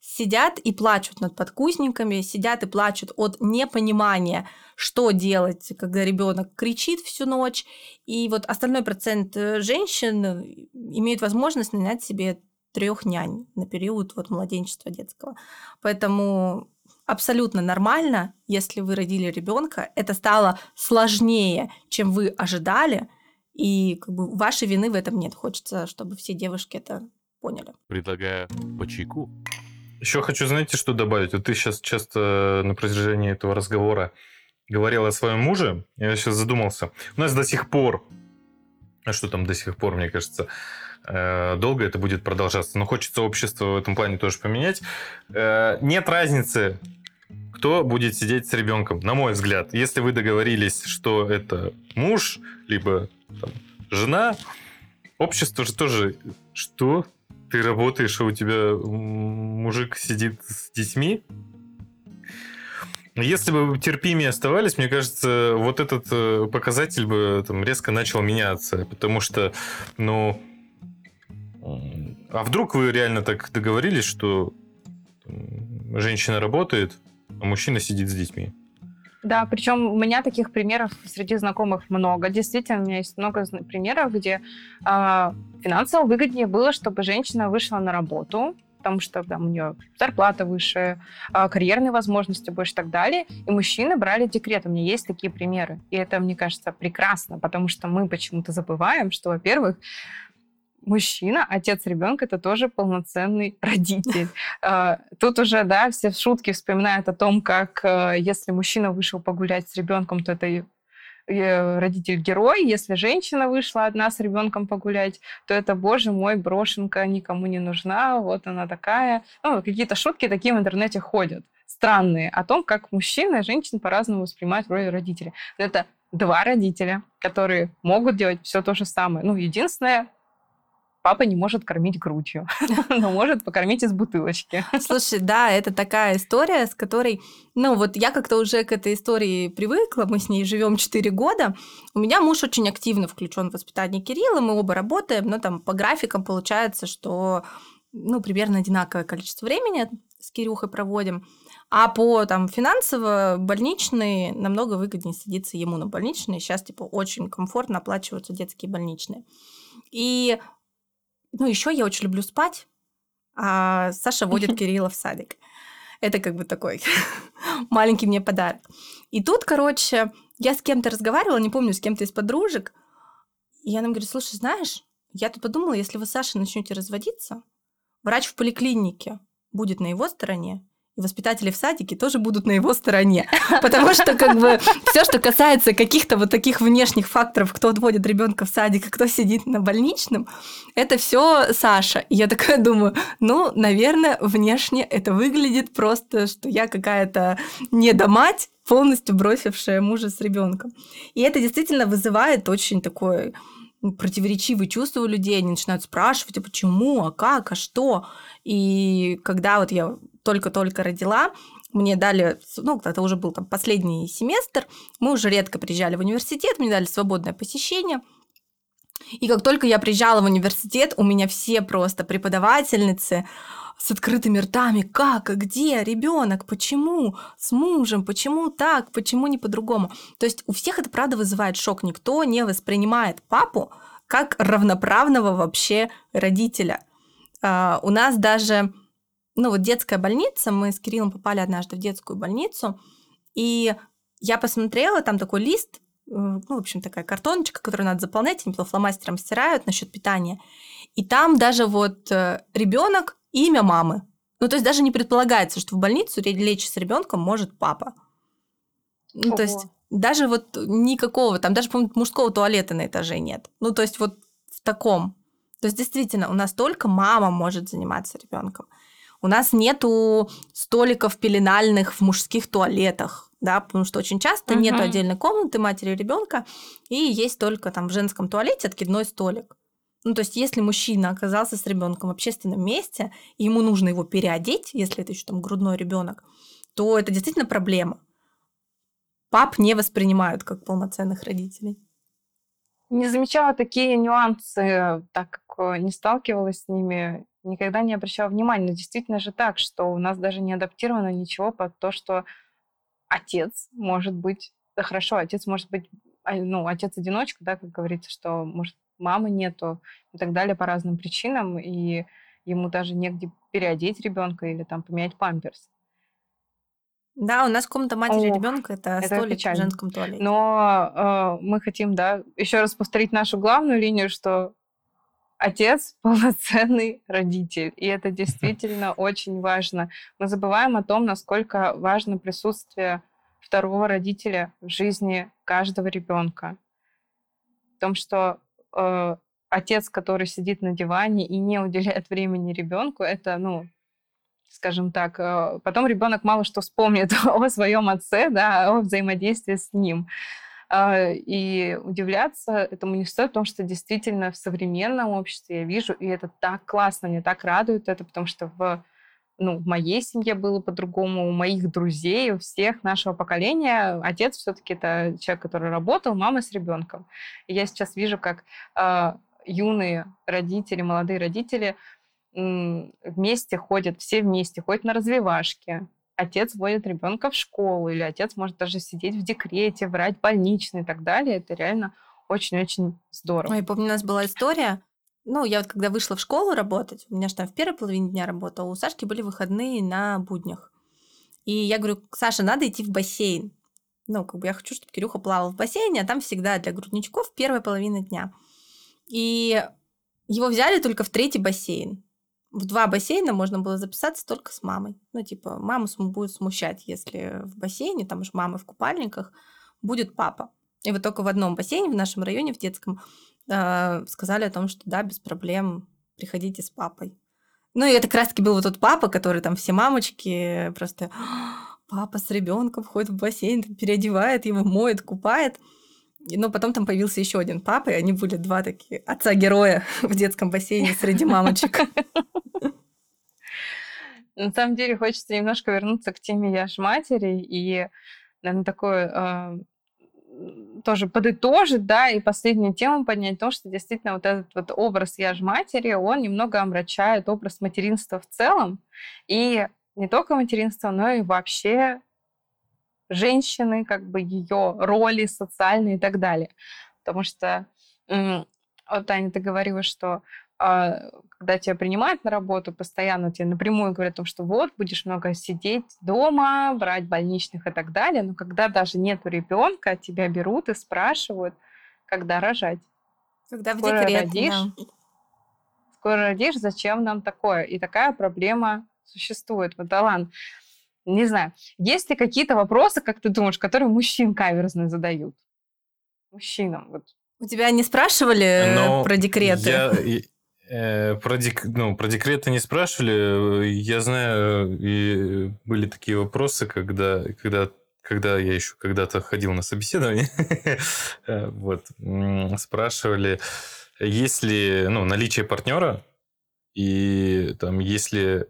сидят и плачут над подгузниками, сидят и плачут от непонимания, что делать, когда ребенок кричит всю ночь. И вот остальной процент женщин имеют возможность нанять себе 3 нянь на период вот младенчества детского. Поэтому абсолютно нормально, если вы родили ребенка, это стало сложнее, чем вы ожидали, и как бы вашей вины в этом нет. Хочется, чтобы все девушки это поняли. Предлагаю по чайку. Еще хочу, знаете, что добавить? Вот ты сейчас часто на протяжении этого разговора говорила о своем муже, я сейчас задумался. У нас до сих пор, а что там до сих пор, мне кажется, долго это будет продолжаться. Но хочется общество в этом плане тоже поменять. Нет разницы, кто будет сидеть с ребенком, на мой взгляд. Если вы договорились, что это муж, либо там, жена, общество же тоже... Что? Ты работаешь, а у тебя мужик сидит с детьми? Если бы терпимее оставались, мне кажется, вот этот показатель бы там, резко начал меняться. Потому что, ну... А вдруг вы реально так договорились, что женщина работает, а мужчина сидит с детьми? Да, причем у меня таких примеров среди знакомых много. Действительно, у меня есть много примеров, где финансово выгоднее было, чтобы женщина вышла на работу, потому что там, у нее зарплата выше, карьерные возможности больше и так далее. И мужчины брали декрет. У меня есть такие примеры. И это, мне кажется, прекрасно, потому что мы почему-то забываем, что, во-первых, мужчина, отец ребенка, это тоже полноценный родитель. Тут уже, да, все шутки вспоминают о том, как если мужчина вышел погулять с ребенком, то это родитель-герой. Если женщина вышла одна с ребенком погулять, то это, боже мой, брошенка, никому не нужна, вот она такая. Ну, какие-то шутки такие в интернете ходят. Странные. О том, как мужчина и женщина по-разному воспринимают роль родителя. Но это 2 родителя, которые могут делать все то же самое. Ну, единственное... Папа не может кормить грудью, но может покормить из бутылочки. Слушай, да, это такая история, с которой... Ну, вот я как-то уже к этой истории привыкла, мы с ней живем 4 года. У меня муж очень активно включен в воспитание Кирилла, мы оба работаем, но там по графикам получается, что ну, примерно одинаковое количество времени с Кирюхой проводим. А по там, финансово больничные намного выгоднее садиться ему на больничные. Сейчас типа очень комфортно оплачиваются детские больничные. И... Ну, еще я очень люблю спать, а Саша водит Кирилла в садик. Это как бы такой маленький мне подарок. И тут, короче, я с кем-то разговаривала, не помню, с кем-то из подружек, и она мне говорит, слушай, знаешь, я тут подумала, если вы с Сашей начнете разводиться, врач в поликлинике будет на его стороне, и воспитатели в садике тоже будут на его стороне. Потому что, как бы, все, что касается каких-то вот таких внешних факторов, кто отводит ребенка в садик, кто сидит на больничном, это все Саша. И я такая думаю: ну, наверное, внешне это выглядит просто, что я какая-то недомать, полностью бросившая мужа с ребенком. И это действительно вызывает очень такое противоречивые чувства у людей. Они начинают спрашивать, а почему, а как, а что. И когда вот я только-только родила, мне дали, ну, это уже был там последний семестр, мы уже редко приезжали в университет, мне дали свободное посещение. И как только я приезжала в университет, у меня все просто преподавательницы с открытыми ртами. Как, а где ребенок, почему, с мужем, почему так, почему не по-другому. То есть у всех это, правда, вызывает шок. Никто не воспринимает папу как равноправного вообще родителя. У нас даже, ну вот детская больница, мы с Кириллом попали однажды в детскую больницу, и я посмотрела, там такой лист, ну, в общем, такая картоночка, которую надо заполнять, они фломастером стирают насчет питания. И там даже вот ребенок и имя мамы. Ну, то есть даже не предполагается, что в больницу лечь с ребенком может папа. Ну, то есть даже вот никакого, там даже, по-моему, мужского туалета на этаже нет. Ну, то есть вот в таком. То есть действительно, у нас только мама может заниматься ребенком. У нас нету столиков пеленальных в мужских туалетах, да, потому что очень часто нету отдельной комнаты матери и ребенка, и есть только там в женском туалете откидной столик. Ну, то есть, если мужчина оказался с ребенком в общественном месте, и ему нужно его переодеть, если это еще там грудной ребенок, то это действительно проблема. Пап не воспринимают как полноценных родителей. Не замечала такие нюансы, так как не сталкивалась с ними, никогда не обращала внимания. Но действительно же так, что у нас даже не адаптировано ничего под то, что отец может быть... Да хорошо, отец может быть... Ну, отец-одиночка, да, как говорится, что, может, мамы нету и так далее по разным причинам, и ему даже негде переодеть ребенка или там поменять памперс. Да, у нас комната матери ребенка это столик печально. В женском туалете. Но мы хотим, да, еще раз повторить нашу главную линию, что отец полноценный родитель, и это действительно очень важно. Мы забываем о том, насколько важно присутствие второго родителя в жизни каждого ребенка, в том, что отец, который сидит на диване и не уделяет времени ребенку, это, ну, скажем так, потом ребенок мало что вспомнит о своем отце, да, о взаимодействии с ним. И удивляться этому не стоит, потому что действительно в современном обществе я вижу, и это так классно, меня так радует это, потому что в моей семье было по-другому, у моих друзей, у всех нашего поколения отец все-таки это человек, который работал, мама с ребенком. И я сейчас вижу, как юные родители, молодые родители все вместе ходят на развивашки. Отец водит ребенка в школу, или отец может даже сидеть в декрете, брать больничный и так далее. Это реально очень-очень здорово. Я помню, у нас была история. Я вот когда вышла в школу работать, у меня же там в первой половине дня работала, у Сашки были выходные на буднях. И я говорю, Саша, надо идти в бассейн. Я хочу, чтобы Кирюха плавал в бассейне, а там всегда для грудничков первая половина дня. И его взяли только в третий бассейн. В 2 бассейна можно было записаться только с мамой. Маму будет смущать, если в бассейне, там уж мамы в купальниках, будет папа. И вот только в одном бассейне в нашем районе, в детском, сказали о том, что да, без проблем, приходите с папой. И это как раз-таки был вот тот папа, который там все мамочки просто... Папа с ребенком ходит в бассейн, переодевает его, моет, купает. Но потом там появился еще один папа, и они были 2 такие отца-героя в детском бассейне среди мамочек. На самом деле хочется немножко вернуться к теме «Я ж матери» и, наверное, такое... тоже подытожить, да, и последнюю тему поднять, то, что действительно вот этот вот образ «Я ж матери», он немного омрачает образ материнства в целом, и не только материнства, но и вообще женщины, ее роли социальные и так далее. Потому что, вот, Таня, ты говорила, что когда тебя принимают на работу, постоянно тебе напрямую говорят о том, что вот, будешь много сидеть дома, брать больничных и так далее, но когда даже нету ребенка, тебя берут и спрашивают, когда рожать. Когда в декрете, да. Скоро родишь, зачем нам такое? И такая проблема существует. Вот, Алан, не знаю, есть ли какие-то вопросы, как ты думаешь, которые мужчин каверзные задают? Мужчинам, вот. У тебя не спрашивали про декреты? Про декреты не спрашивали. Я знаю, и были такие вопросы, когда я еще когда-то ходил на собеседование, спрашивали, есть ли наличие партнера, и там, есть ли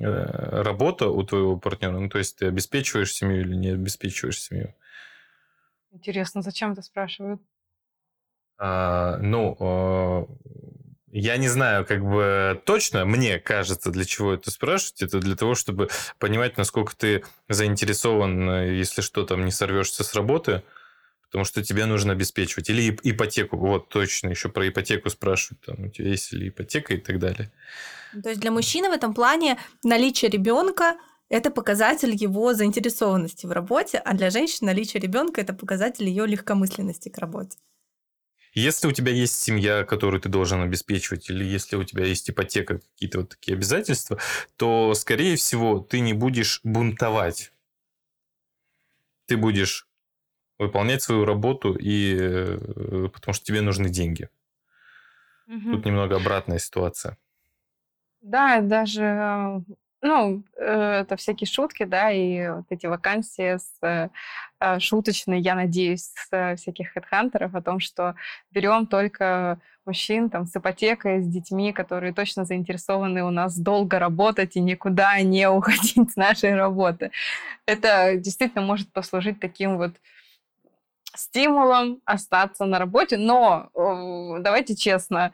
работа у твоего партнера, то есть ты обеспечиваешь семью или не обеспечиваешь семью. Интересно, зачем это спрашивают? Я не знаю, точно, мне кажется, для чего это спрашивать. Это для того, чтобы понимать, насколько ты заинтересован, если что, там не сорвешься с работы, потому что тебе нужно обеспечивать. Или ипотеку. Вот, точно, еще про ипотеку спрашивают. Там, у тебя есть ли ипотека и так далее. То есть для мужчины в этом плане наличие ребенка – это показатель его заинтересованности в работе, а для женщин наличие ребенка – это показатель ее легкомысленности к работе. Если у тебя есть семья, которую ты должен обеспечивать, или если у тебя есть ипотека, какие-то вот такие обязательства, то, скорее всего, ты не будешь бунтовать. Ты будешь выполнять свою работу, и потому что тебе нужны деньги. Угу. Тут немного обратная ситуация. Да, даже... Ну, это всякие шутки, да, и вот эти вакансии шуточные, я надеюсь, с всяких хедхантеров о том, что берем только мужчин там с ипотекой, с детьми, которые точно заинтересованы у нас долго работать и никуда не уходить с нашей работы. Это действительно может послужить таким вот стимулом остаться на работе, но давайте честно...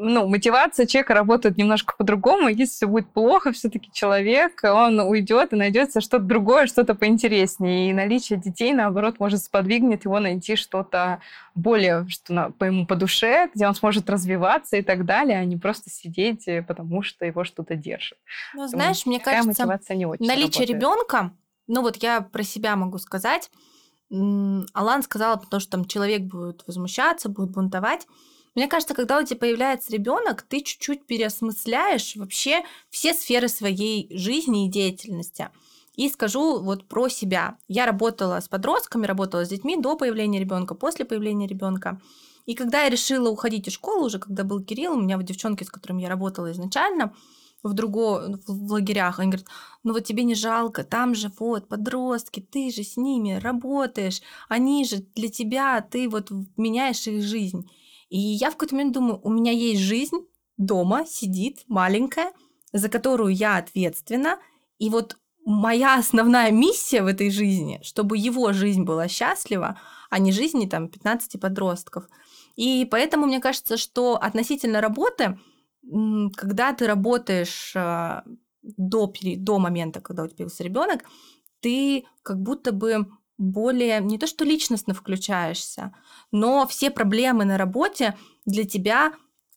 Ну, мотивация человека работает немножко по-другому. Если все будет плохо, все-таки человек, он уйдет и найдется что-то другое, что-то поинтереснее. И наличие детей, наоборот, может сподвигнет его найти что-то более, что ему по душе, где он сможет развиваться и так далее, а не просто сидеть, потому что его что-то держит. Ну, знаешь, мне кажется, наличие ребенка, ну вот я про себя могу сказать. Алан сказала, потому что там человек будет возмущаться, будет бунтовать. Мне кажется, когда у тебя появляется ребенок, ты чуть-чуть переосмысляешь вообще все сферы своей жизни и деятельности. И скажу вот про себя. Я работала с подростками, работала с детьми до появления ребенка, после появления ребенка. И когда я решила уходить из школы, уже когда был Кирилл, у меня вот девчонки, с которыми я работала изначально, в лагерях, они говорят, ну вот тебе не жалко, там же вот подростки, ты же с ними работаешь, они же для тебя, ты вот меняешь их жизнь. И я в какой-то момент думаю, у меня есть жизнь дома, сидит, маленькая, за которую я ответственна. И вот моя основная миссия в этой жизни, чтобы его жизнь была счастлива, а не жизни там 15 подростков. И поэтому мне кажется, что относительно работы, когда ты работаешь до момента, когда у тебя появился ребенок, ты как будто бы... более не то что личностно включаешься, но все проблемы на работе для тебя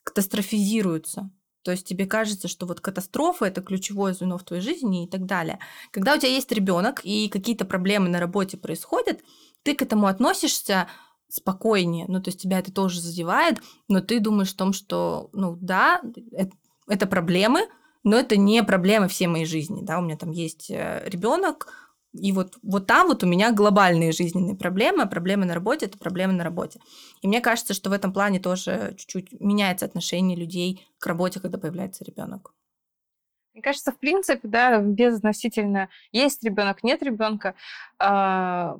катастрофизируются. То есть тебе кажется, что вот катастрофа – это ключевое звено в твоей жизни и так далее. Когда у тебя есть ребенок и какие-то проблемы на работе происходят, ты к этому относишься спокойнее. Ну, то есть тебя это тоже задевает, но ты думаешь о том, что, ну да, это проблемы, но это не проблемы всей моей жизни. Да? У меня там есть ребенок. И вот там вот у меня глобальные жизненные проблемы, а проблемы на работе – это проблемы на работе. И мне кажется, что в этом плане тоже чуть-чуть меняется отношение людей к работе, когда появляется ребенок. Мне кажется, в принципе, да, безотносительно есть ребенок, нет ребенка,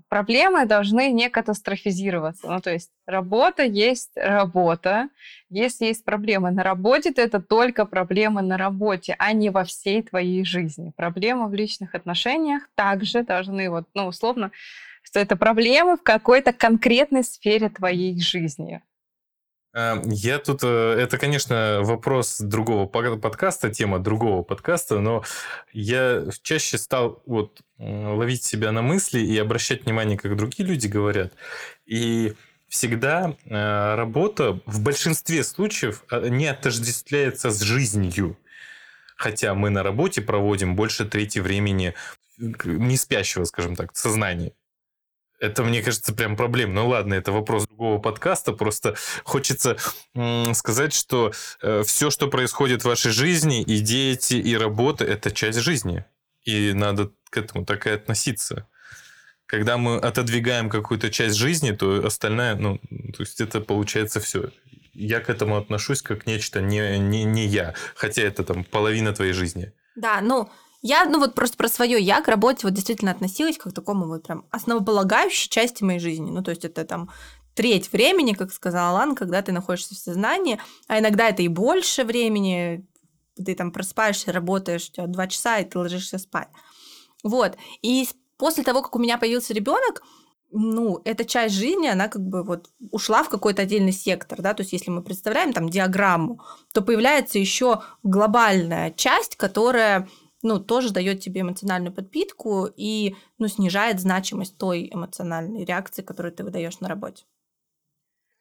проблемы должны не катастрофизироваться. Ну, то есть работа. Если есть проблемы на работе, то это только проблемы на работе, а не во всей твоей жизни. Проблемы в личных отношениях также должны, условно, что это проблемы в какой-то конкретной сфере твоей жизни. Я тут... Это, конечно, вопрос другого подкаста, тема другого подкаста, но я чаще стал ловить себя на мысли и обращать внимание, как другие люди говорят. И всегда работа в большинстве случаев не отождествляется с жизнью. Хотя мы на работе проводим больше трети времени не спящего, скажем так, сознания. Это, мне кажется, прям проблема. Ну ладно, это вопрос другого подкаста. Просто хочется сказать, что все, что происходит в вашей жизни, и дети, и работа, это часть жизни. И надо к этому так и относиться. Когда мы отодвигаем какую-то часть жизни, то остальная, то есть это получается все. Я к этому отношусь как нечто не я. Хотя это там половина твоей жизни. Да, я, просто про свое я к работе действительно относилась как к такому прям основополагающей части моей жизни. Ну, то есть это там треть времени, как сказал Алан, когда ты находишься в сознании, а иногда это и больше времени. Ты там просыпаешься, работаешь, у тебя 2 часа, и ты ложишься спать. Вот. И после того, как у меня появился ребенок, эта часть жизни, она как бы ушла в какой-то отдельный сектор, да, то есть если мы представляем там диаграмму, то появляется еще глобальная часть, которая... тоже дает тебе эмоциональную подпитку и, снижает значимость той эмоциональной реакции, которую ты выдаешь на работе.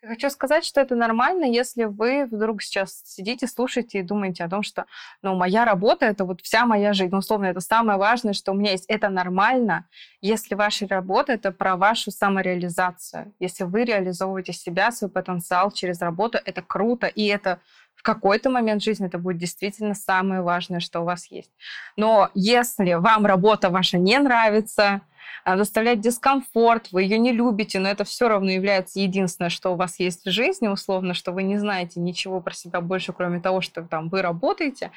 Я хочу сказать, что это нормально, если вы вдруг сейчас сидите, слушаете и думаете о том, что, моя работа – это вся моя жизнь. Условно, это самое важное, что у меня есть. Это нормально, если ваша работа – это про вашу самореализацию. Если вы реализовываете себя, свой потенциал через работу, это круто, и это в какой-то момент жизни это будет действительно самое важное, что у вас есть. Но если вам работа ваша не нравится, доставляет дискомфорт, вы ее не любите, но это все равно является единственное, что у вас есть в жизни, условно, что вы не знаете ничего про себя больше, кроме того, что там вы работаете,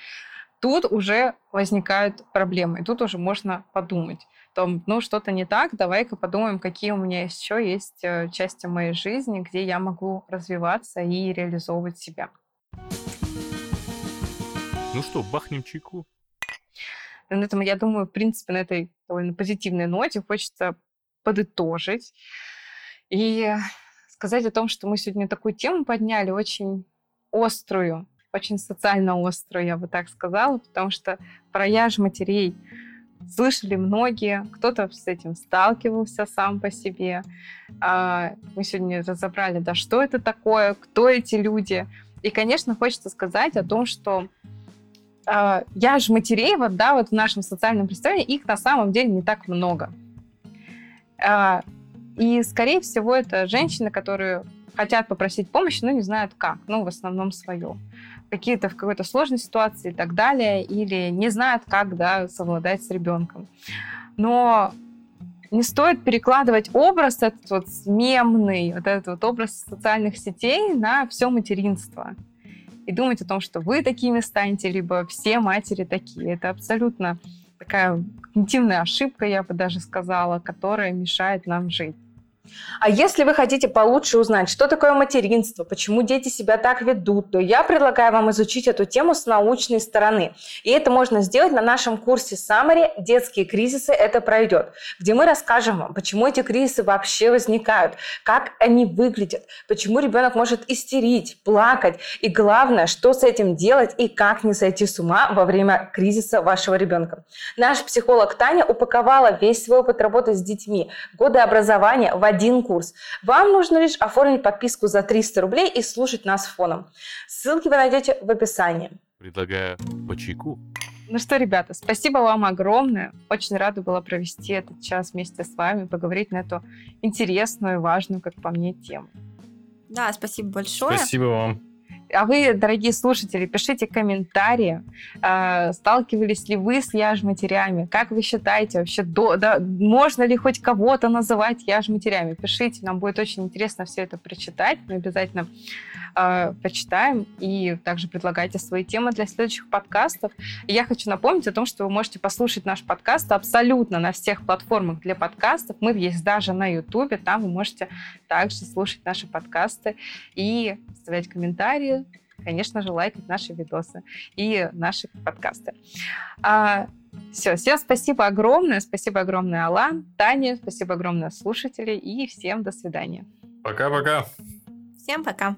тут уже возникают проблемы, и тут уже можно подумать. Там, ну, что-то не так, давай-ка подумаем, какие у меня еще есть части моей жизни, где я могу развиваться и реализовывать себя. Ну что, бахнем чайку? На этом, я думаю, в принципе, на этой довольно позитивной ноте хочется подытожить и сказать о том, что мы сегодня такую тему подняли, очень острую, очень социально острую, я бы так сказала, потому что про яжматерей слышали многие, кто-то с этим сталкивался сам по себе. Мы сегодня разобрали, да, что это такое, кто эти люди. И, конечно, хочется сказать о том, что яжматерей, вот, да, вот в нашем социальном представлении их на самом деле не так много. И, скорее всего, это женщины, которые хотят попросить помощи, но не знают как, ну, в основном свою. Какие-то в какой-то сложной ситуации и так далее, или не знают, как, да, совладать с ребенком. Но не стоит перекладывать образ этот вот мемный, вот этот вот образ социальных сетей на все материнство. И думать о том, что вы такими станете, либо все матери такие. Это абсолютно такая когнитивная ошибка, я бы даже сказала, которая мешает нам жить. А если вы хотите получше узнать, что такое материнство, почему дети себя так ведут, то я предлагаю вам изучить эту тему с научной стороны. И это можно сделать на нашем курсе «Саммари. Детские кризисы. Это пройдет», где мы расскажем вам, почему эти кризисы вообще возникают, как они выглядят, почему ребенок может истерить, плакать, и главное, что с этим делать и как не сойти с ума во время кризиса вашего ребенка. Наш психолог Таня упаковала весь свой опыт работы с детьми, годы образования в один курс. Вам нужно лишь оформить подписку за 300 рублей и слушать нас фоном. Ссылки вы найдете в описании. Предлагаю по чайку. Ну что, ребята, спасибо вам огромное. Очень рада была провести этот час вместе с вами, поговорить на эту интересную и важную, как по мне, тему. Да, спасибо большое. Спасибо вам. А вы, дорогие слушатели, пишите комментарии, сталкивались ли вы с яжматерями, как вы считаете вообще, можно ли хоть кого-то называть яжматерями? Пишите, нам будет очень интересно все это прочитать, мы обязательно прочитаем, и также предлагайте свои темы для следующих подкастов. И я хочу напомнить о том, что вы можете послушать наш подкаст абсолютно на всех платформах для подкастов, мы есть даже на Ютубе, там вы можете также слушать наши подкасты и оставлять комментарии, конечно же, лайкать наши видосы и наши подкасты. Всем спасибо огромное, Алан, Тане, спасибо огромное, слушатели, и всем до свидания. Пока-пока. Всем пока.